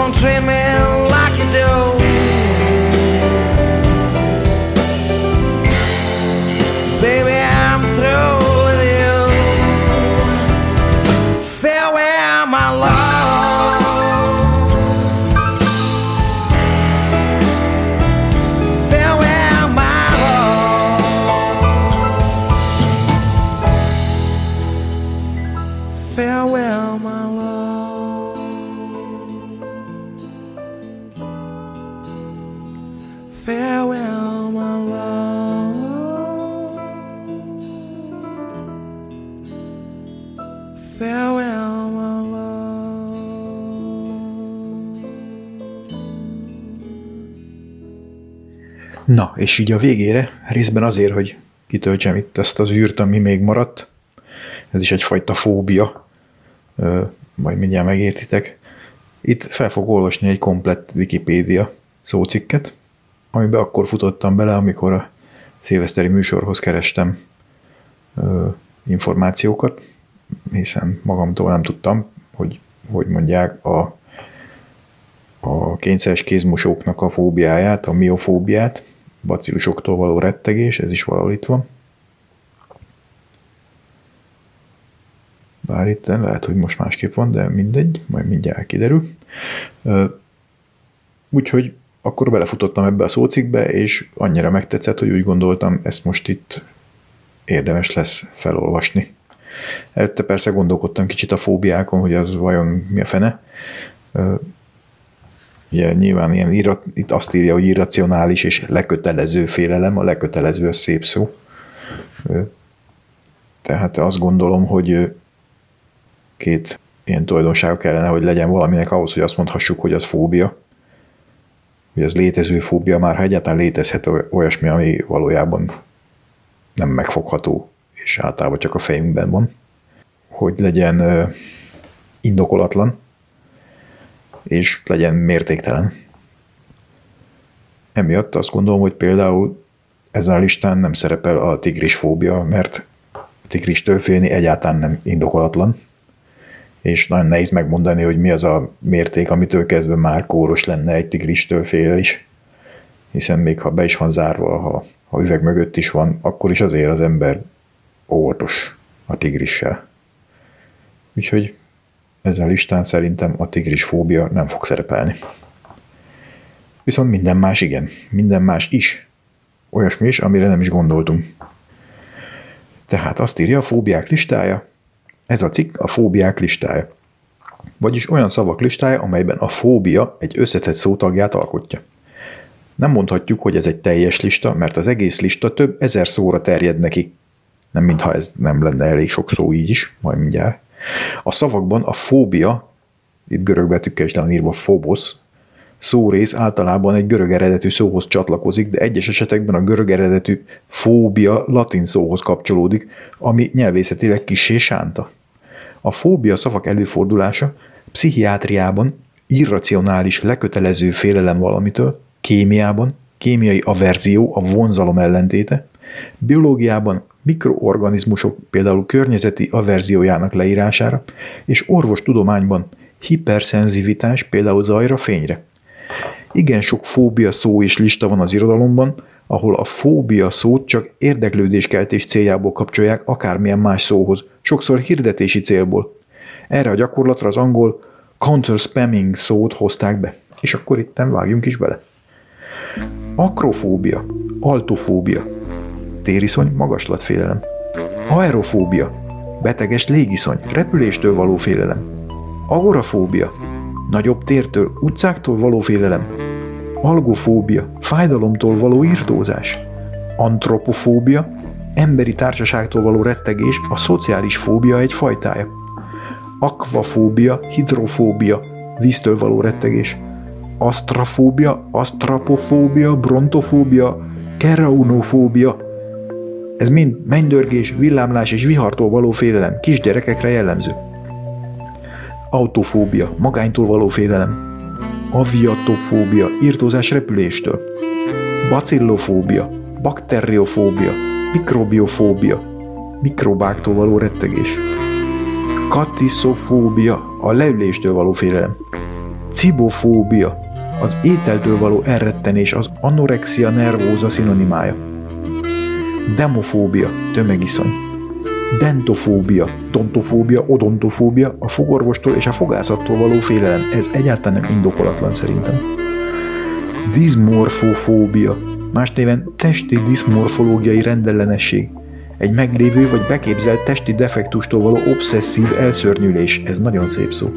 don't treat me like you do. Baby, I'm through with you. Farewell, my love. Farewell, my love. Farewell, my love. Farewell, my love. Farewell, my love. Na, és így a végére, részben azért, hogy kitöltsem itt ezt az űrt, ami még maradt. Ez is egyfajta fóbia. Ö, majd mindjárt megértitek. Itt fel fog olvasni egy komplett Wikipédia szócikket, amiben akkor futottam bele, amikor a szilveszteri műsorhoz kerestem ö, információkat, hiszen magamtól nem tudtam, hogy hogy mondják a, a kényszeres kézmosóknak a fóbiáját, a miofóbiát, bacillusoktól való rettegés, ez is valahol itt van. Bár itt lehet, hogy most másképp van, de mindegy, majd mindjárt kiderül. Ö, úgyhogy akkor belefutottam ebbe a szócikbe, és annyira megtetszett, hogy úgy gondoltam, ezt most itt érdemes lesz felolvasni. Előtte persze gondolkodtam kicsit a fóbiákon, hogy az vajon mi a fene. Ugye nyilván ilyen irra, itt azt írja, hogy irracionális és lekötelező félelem, a lekötelező a szép szó. Tehát azt gondolom, hogy két ilyen tulajdonsága kellene, hogy legyen valaminek ahhoz, hogy azt mondhassuk, hogy az fóbia, hogy ez létező fóbia, már ha egyáltalán létezhet olyasmi, ami valójában nem megfogható, és általában csak a fejünkben van, hogy legyen indokolatlan, és legyen mértéktelen. Emiatt azt gondolom, hogy például ezen a listán nem szerepel a tigris fóbia, mert a tigristől félni egyáltalán nem indokolatlan, és nagyon nehéz megmondani, hogy mi az a mérték, amitől kezdve már kóros lenne egy tigristől fél is, hiszen még ha be is van zárva, ha a üveg mögött is van, akkor is azért az ember óvatos a tigrissel. Úgyhogy ezen a listán szerintem a tigris fóbia nem fog szerepelni. Viszont minden más igen, minden más is, olyasmi is, amire nem is gondoltunk. Tehát azt írja a fóbiák listája, ez a cikk a fóbiák listája, vagyis olyan szavak listája, amelyben a fóbia egy összetett szótagját alkotja. Nem mondhatjuk, hogy ez egy teljes lista, mert az egész lista több ezer szóra terjed neki. Nem mintha ez nem lenne elég sok szó így is, majd mindjárt. A szavakban a fóbia, itt görög betűkkel is le van írva phobosz, szórész általában egy görög eredetű szóhoz csatlakozik, de egyes esetekben a görög eredetű fóbia latin szóhoz kapcsolódik, ami nyelvészetileg kissé sánta. A fóbia szavak előfordulása pszichiátriában irracionális, lekötelező félelem valamitől, kémiában kémiai averzió, a vonzalom ellentéte, biológiában mikroorganizmusok például környezeti averziójának leírására, és orvostudományban hiperszenzivitás például zajra, fényre. Igen sok fóbia szó és lista van az irodalomban, ahol a fóbia szót csak érdeklődéskeltés céljából kapcsolják akármilyen más szóhoz, sokszor hirdetési célból. Erre a gyakorlatra az angol counter-spamming szót hozták be, és akkor itten vágjunk is bele. Akrofóbia, altofóbia, tériszony, magaslatfélelem. Aerofóbia, beteges légiszony, repüléstől való félelem. Agorafóbia, nagyobb tértől, utcáktól való félelem. Algofóbia, fájdalomtól való irtózás. Antropofóbia, emberi társaságtól való rettegés, a szociális fóbia egy fajtája. Akvafóbia, hidrofóbia, víztől való rettegés. Asztrafóbia, asztrapofóbia, brontofóbia, keraunofóbia. Ez mind mennydörgés, villámlás és vihartól való félelem, kisgyerekekre jellemző. Autofóbia, magánytól való félelem. Aviatofóbia, irtózás repüléstől. Bacillofóbia, bakteriofóbia, mikrobiofóbia, mikrobáktól való rettegés. Katiszofóbia, a leüléstől való félelem. cibofóbia, az ételtől való elrettenés, az anorexia nervóza szinonimája. Demofóbia, tömegiszony. Dentofóbia, tontofóbia, odontofóbia, a fogorvostól és a fogászattól való félelem. Ez egyáltalán nem indokolatlan szerintem. Diszmorfofóbia, más néven testi diszmorfológiai rendellenesség. Egy meglévő vagy beképzelt testi defektustól való obszesszív elszörnyülés. Ez nagyon szép szó.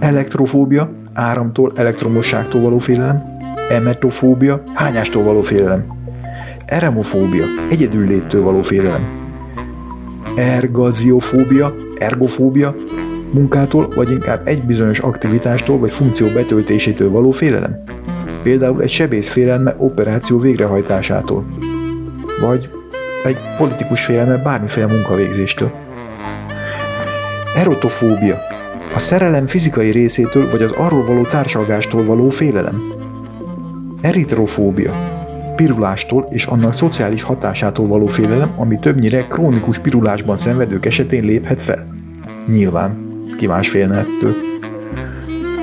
Elektrofóbia, áramtól, elektromosságtól való félelem. Emetofóbia, hányástól való félelem. Eremofóbia, egyedülléttől való félelem. Ergaziofóbia, ergofóbia, munkától vagy inkább egy bizonyos aktivitástól vagy funkció betöltésétől való félelem. Például egy sebész félelme operáció végrehajtásától. Vagy egy politikus félelme bármiféle munkavégzéstől. Erotofóbia, a szerelem fizikai részétől vagy az arról való társalgástól való félelem. Eritrofóbia, pirulástól és annak szociális hatásától való félelem, ami többnyire krónikus pirulásban szenvedők esetén léphet fel. Nyilván, ki más félne ettől.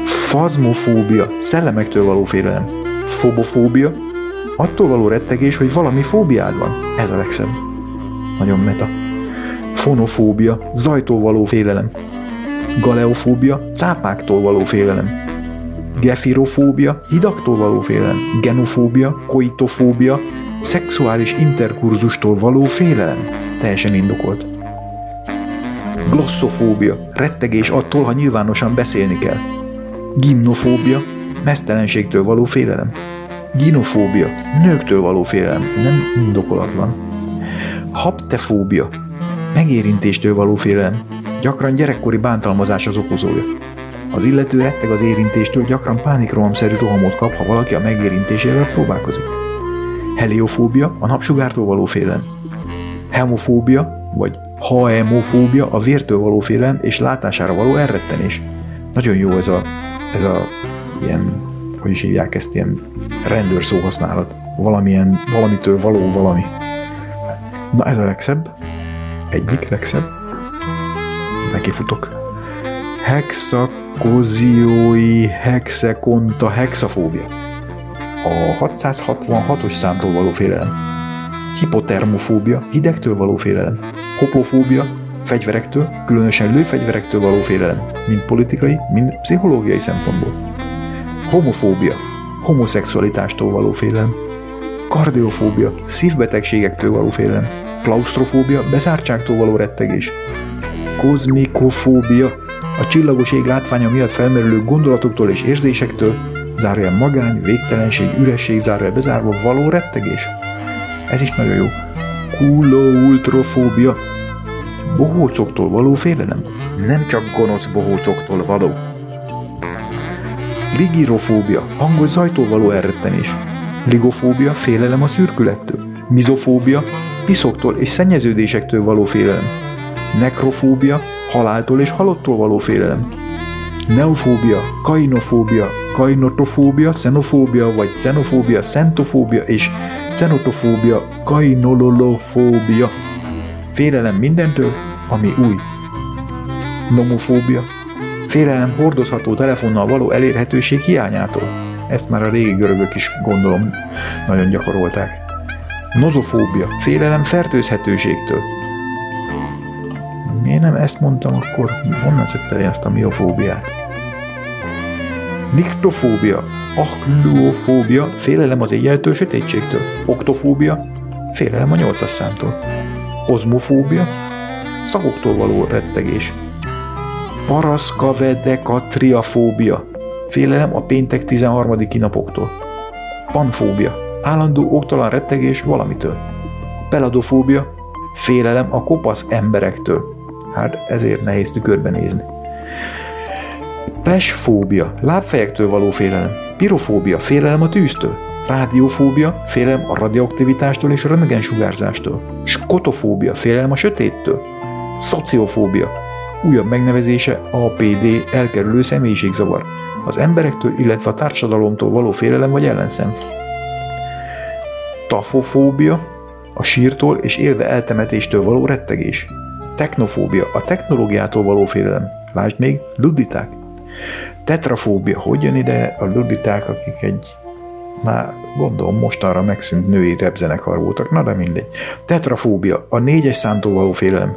Fazmofóbia, szellemektől való félelem. Fobofóbia, attól való rettegés, hogy valami fóbiád van. Ez a legszebb. Nagyon meta. Fonofóbia, zajtól való félelem. Galeofóbia, cápáktól való félelem. Gefirofóbia, hidagtól való félelem. Genofóbia, koitofóbia, szexuális interkurzustól való félelem. Teljesen indokolt. Glosszofóbia, rettegés attól, ha nyilvánosan beszélni kell. Gimnofóbia, mesztelenségtől való félelem. Ginofóbia, nőktől való félelem, nem indokolatlan. Haptefóbia, megérintéstől való félelem, gyakran gyerekkori bántalmazás az okozója. Az illető retteg az érintéstől, gyakran pánikrohamszerű rohamot kap, ha valaki a megérintésével próbálkozik. Heliofóbia, a napsugártól való félelem. Hemofóbia, vagy haemofóbia, a vértől való félelem és látására való elrettenés. Nagyon jó ez a, ez a ilyen, hogy is hívják ezt, ilyen rendőr szóhasználat. Valamilyen, valamitől való valami. Na ez a legszebb. Egyik legszebb. Nekifutok. Hexakoziói hexekonta hexafóbia. A hatszázhatvanhatos számtól való félelem. Hipotermofóbia, hidegtől való félelem. Hoplofóbia, fegyverektől, különösen lőfegyverektől való félelem. Mind politikai, mind pszichológiai szempontból. Homofóbia, homoszexualitástól való félelem. Kardiofóbia, szívbetegségektől való félelem. Klausztrofóbia, bezártságtól való rettegés. Kozmikofóbia, a csillagos ég látványa miatt felmerülő gondolatoktól és érzésektől, zárójel magány, végtelenség, üresség, zárójel bezárva való rettegés. Ez is nagyon jó. Kuloultrofóbia, bohócoktól való félelem. Nem csak gonosz bohócoktól való. Ligirofóbia, hangos zajtól való elrettenés. Ligofóbia, félelem a szürkülettől. Mizofóbia, piszoktól és szennyeződésektől való félelem. Nekrofóbia, haláltól és halottól való félelem. Neofóbia, kainofóbia, kainotofóbia, szenofóbia vagy cenofóbia, szentofóbia és cenotofóbia, kainololofóbia. Félelem mindentől, ami új. Nomofóbia, félelem hordozható telefonnal való elérhetőség hiányától. Ezt már a régi görögök is, gondolom, nagyon gyakorolták. Nozofóbia, félelem fertőzhetőségtől. Miért nem ezt mondtam akkor? Honnan szedtem én azt a miofóbiát? Niktofóbia, akluofóbia, félelem az éjjeltől, sötétségtől. Oktofóbia, félelem a nyolcas számtól. Ozmofóbia, szagoktól való rettegés. Paraszkavedekatriafóbia, félelem a péntek tizenharmadiki napoktól. Panfóbia, állandó oktalan rettegés valamitől. Peladofóbia, félelem a kopasz emberektől. Hát ezért nehéz tükörbe nézni. Pesfóbia, lábfejektől való félelem. Pirofóbia, félelem a tűztől. Rádiofóbia, félelem a radioaktivitástól és röntgensugárzástól. Skotofóbia, félelem a sötéttől. Szociofóbia, újabb megnevezése á pé dé, elkerülő személyiségzavar. Az emberektől, illetve a társadalomtól való félelem vagy ellenszem. Tafofóbia, a sírtól és élve eltemetéstől való rettegés. Technofóbia, a technológiától való félelem. Lásd még, ludditák. Tetrafóbia hogy jön ide? A luditák, akik egy már gondolom mostanra megszűnt női repzenekar voltak, na de mindegy. Tetrafóbia, a négyes számtól való félelem.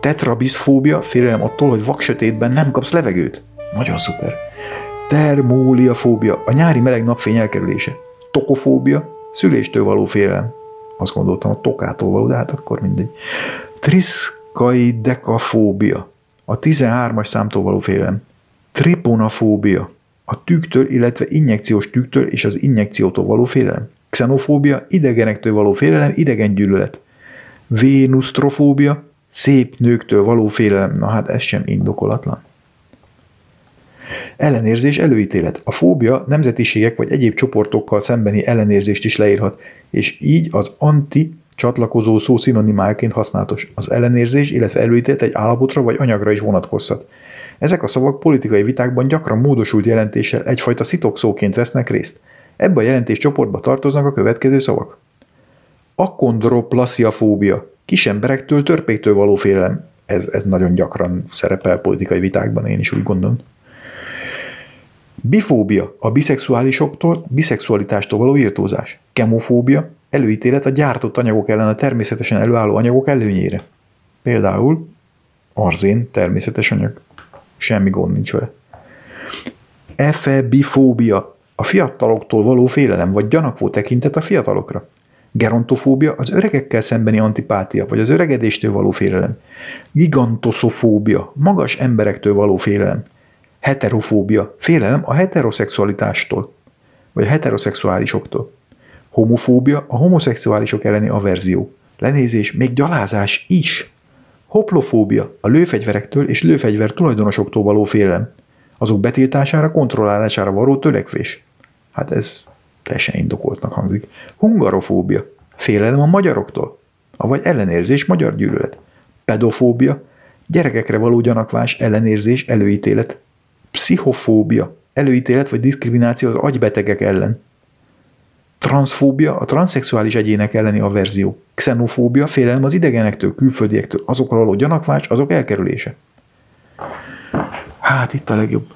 Tetrabiszfóbia, félelem attól, hogy vaksötétben nem kapsz levegőt. Nagyon szuper. Termóliafóbia, a nyári meleg napfény elkerülése. Tokofóbia, szüléstől való félelem. Azt gondoltam, a tokától való, de hát akkor mindegy. Triszkaidekafóbia, a tizenhármas számtól való félelem. Triponafóbia, a tüktől, illetve injekciós tüktől és az injekciótól való félelem. Xenofóbia, idegenektől való félelem, idegen gyűlölet. Vénusztrofóbia, szép nőktől való félelem. Na hát ez sem indokolatlan. Ellenérzés, előítélet. A fóbia nemzetiségek vagy egyéb csoportokkal szembeni ellenérzést is leírhat, és így az anti csatlakozó szó szinonimájaként használatos. Az ellenérzés, illetve előítélet egy állapotra vagy anyagra is vonatkozhat. Ezek a szavak politikai vitákban gyakran módosult jelentéssel egyfajta szitokszóként vesznek részt. Ebbe a jelentéscsoportba tartoznak a következő szavak. Akondroplasiafóbia. Kis emberektől, törpéktől való félelem. Ez, ez nagyon gyakran szerepel politikai vitákban, én is úgy gondolom. Bifóbia. A biszexuálisoktól, biszexualitástól való írtózás. Kemofóbia. Előítélet a gyártott anyagok ellen a természetesen előálló anyagok előnyére. Például arzén természetes anyag. Semmi gond nincs vele. Efebifóbia. A fiataloktól való félelem, vagy gyanakvó tekintet a fiatalokra. Gerontofóbia. Az öregekkel szembeni antipátia, vagy az öregedéstől való félelem. Gigantoszofóbia. Magas emberektől való félelem. Heterofóbia. Félelem a heteroszexualitástól, vagy a heteroszexuálisoktól. Homofóbia. A homoszexuálisok elleni averzió. Lenézés, még gyalázás is. Hoplofóbia, a lőfegyverektől és lőfegyver tulajdonosoktól való félelem. Azok betiltására, kontrollálására való törekvés. Hát ez teljesen indokoltnak hangzik. Hungarofóbia, félelem a magyaroktól, avagy ellenérzés, magyar gyűlölet. Pedofóbia, gyerekekre való gyanakvás, ellenérzés, előítélet. Pszichofóbia, előítélet vagy diszkrimináció az agybetegek ellen. Transzfóbia, a transzszexuális egyének elleni averzió. Xenofóbia, félelem az idegenektől, külföldiektől, azokra való gyanakvás, azok elkerülése. Hát itt a legjobb.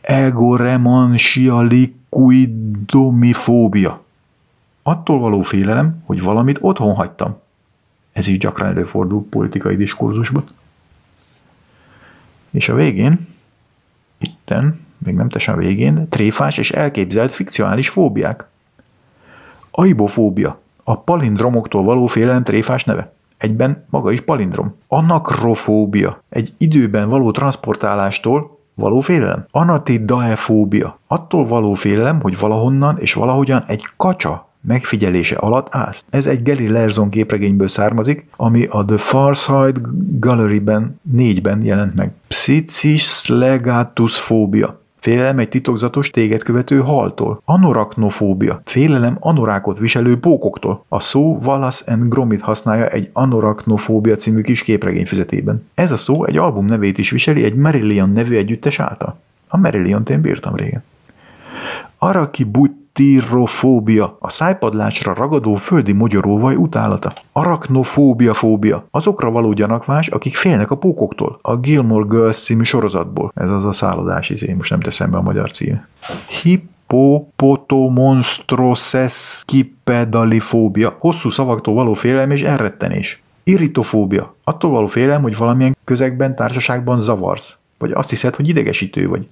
Egoremansialikuidomifóbia. Attól való félelem, hogy valamit otthon hagytam. Ez is gyakran előfordul politikai diskurzusban. És a végén, itten, még nem tesen a végén, tréfás és elképzelt fikcionális fóbiák. Aibofóbia, a palindromoktól való félelem tréfás neve. Egyben maga is palindrom. Anakrofóbia, egy időben való transportálástól való félelem. Anatidaefóbia, attól való félelem, hogy valahonnan és valahogyan egy kacsa megfigyelése alatt állsz. Ez egy Gary Larson képregényből származik, ami a The Far Side Gallery-ben négyben jelent meg. Pszichiszlegátusfóbia. Félelem egy titokzatos téged követő haltól. Anoraknofóbia. Félelem anorákot viselő pókoktól. A szó Wallace and Gromit használja egy Anoraknofóbia című kis képregény füzetében. Ez a szó egy album nevét is viseli egy Marillion nevű együttes által. A Marilliont én bírtam régen. Arakibuttirofóbia. A szájpadlásra ragadó földi mogyoróvaj utálata. Araknofóbia-fóbia. Azokra való gyanakvás, akik félnek a pókoktól. A Gilmore Girls című sorozatból. Ez az a szállodás izé, most nem teszem be a magyar cím. Hippopotomonstroseszkipedalifóbia. Hosszú szavaktól való félelem és elrettenés. Irritofóbia. Attól való félelem, hogy valamilyen közegben, társaságban zavarsz. Vagy azt hiszed, hogy idegesítő vagy.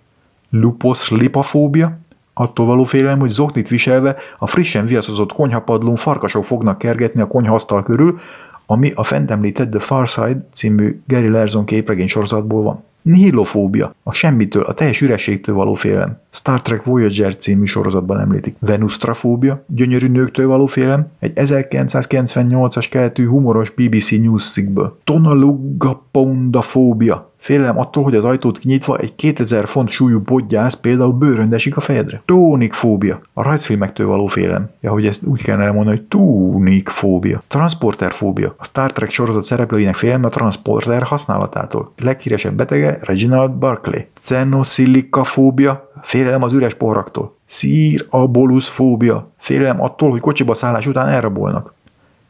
Luposzlipafóbia. Attól való félelem, hogy zoknit viselve a frissen viaszozott konyhapadlón farkasok fognak kergetni a konyhaasztal körül, ami a fent említett The Far Side című Gary Larson képregény sorozatból van. Nihilofóbia, a semmitől, a teljes ürességtől való félelem. Star Trek Voyager című sorozatban említik. Venusztrafóbia, gyönyörű nőktől való félelem, egy ezerkilencszázkilencvennyolcas keletű humoros bé bé cé News cikkből. Tonalugapondafóbia, félelem attól, hogy az ajtót kinyitva egy kétezer font súlyú botgyász például bőrön esik a fejedre. Tónikfóbia, a rajzfilmektől való félelem. Ja, hogy ezt úgy kellene elmondani, hogy tónikfóbia. Transporterfóbia, a Star Trek sorozat szereplőinek félelme a transporter használatától. Leghíresebb betege Reginald Barclay. Cenoszillikafóbia, félelem az üres poharaktól. Szíraboluszfóbia, félelem attól, hogy kocsiba szállás után elrabolnak.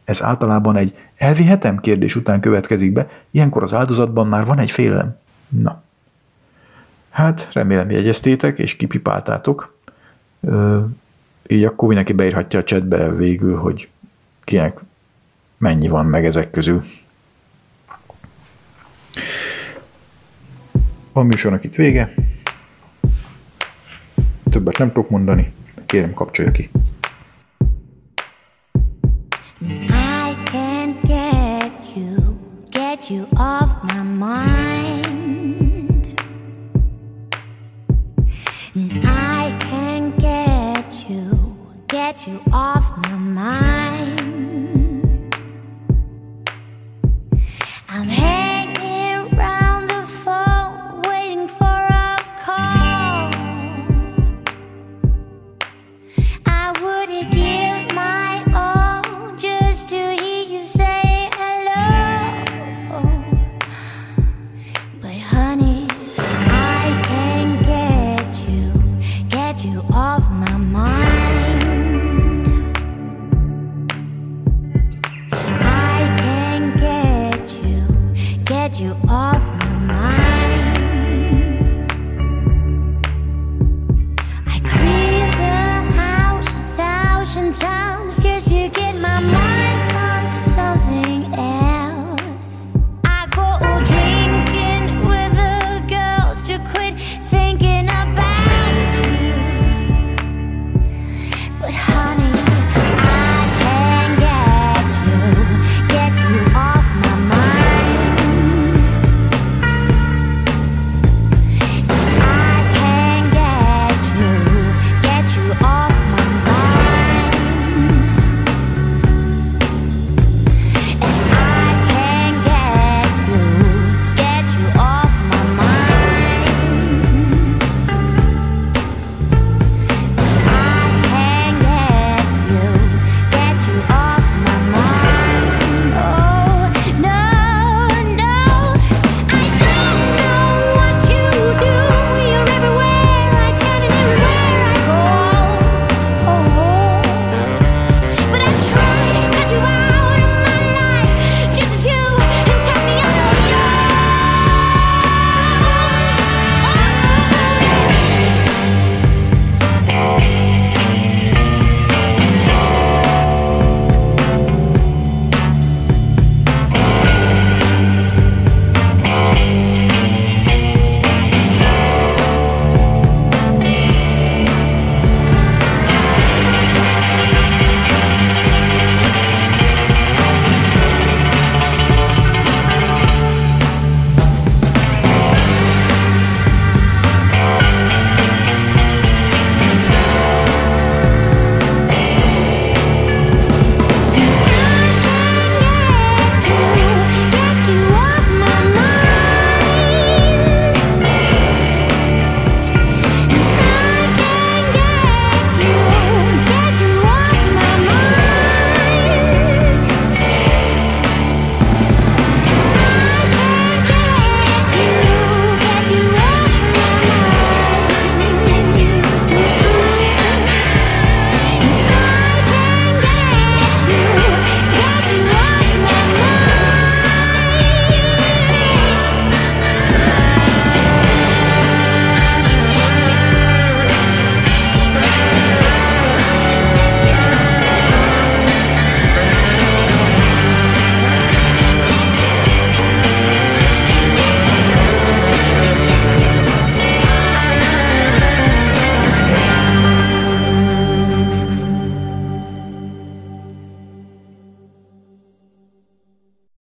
Ez általában egy elvihetem kérdés után következik be, ilyenkor az áldozatban már van egy félelem. Na, Hát, remélem jegyeztétek, és kipipáltátok. Így akkor mindenki beírhatja a chatbe végül, hogy kinek mennyi van meg ezek közül. A műsornak itt vége. Többet nem tudok mondani. Kérem, kapcsolja ki. I can get you, get you off my mind. I can get you, get you off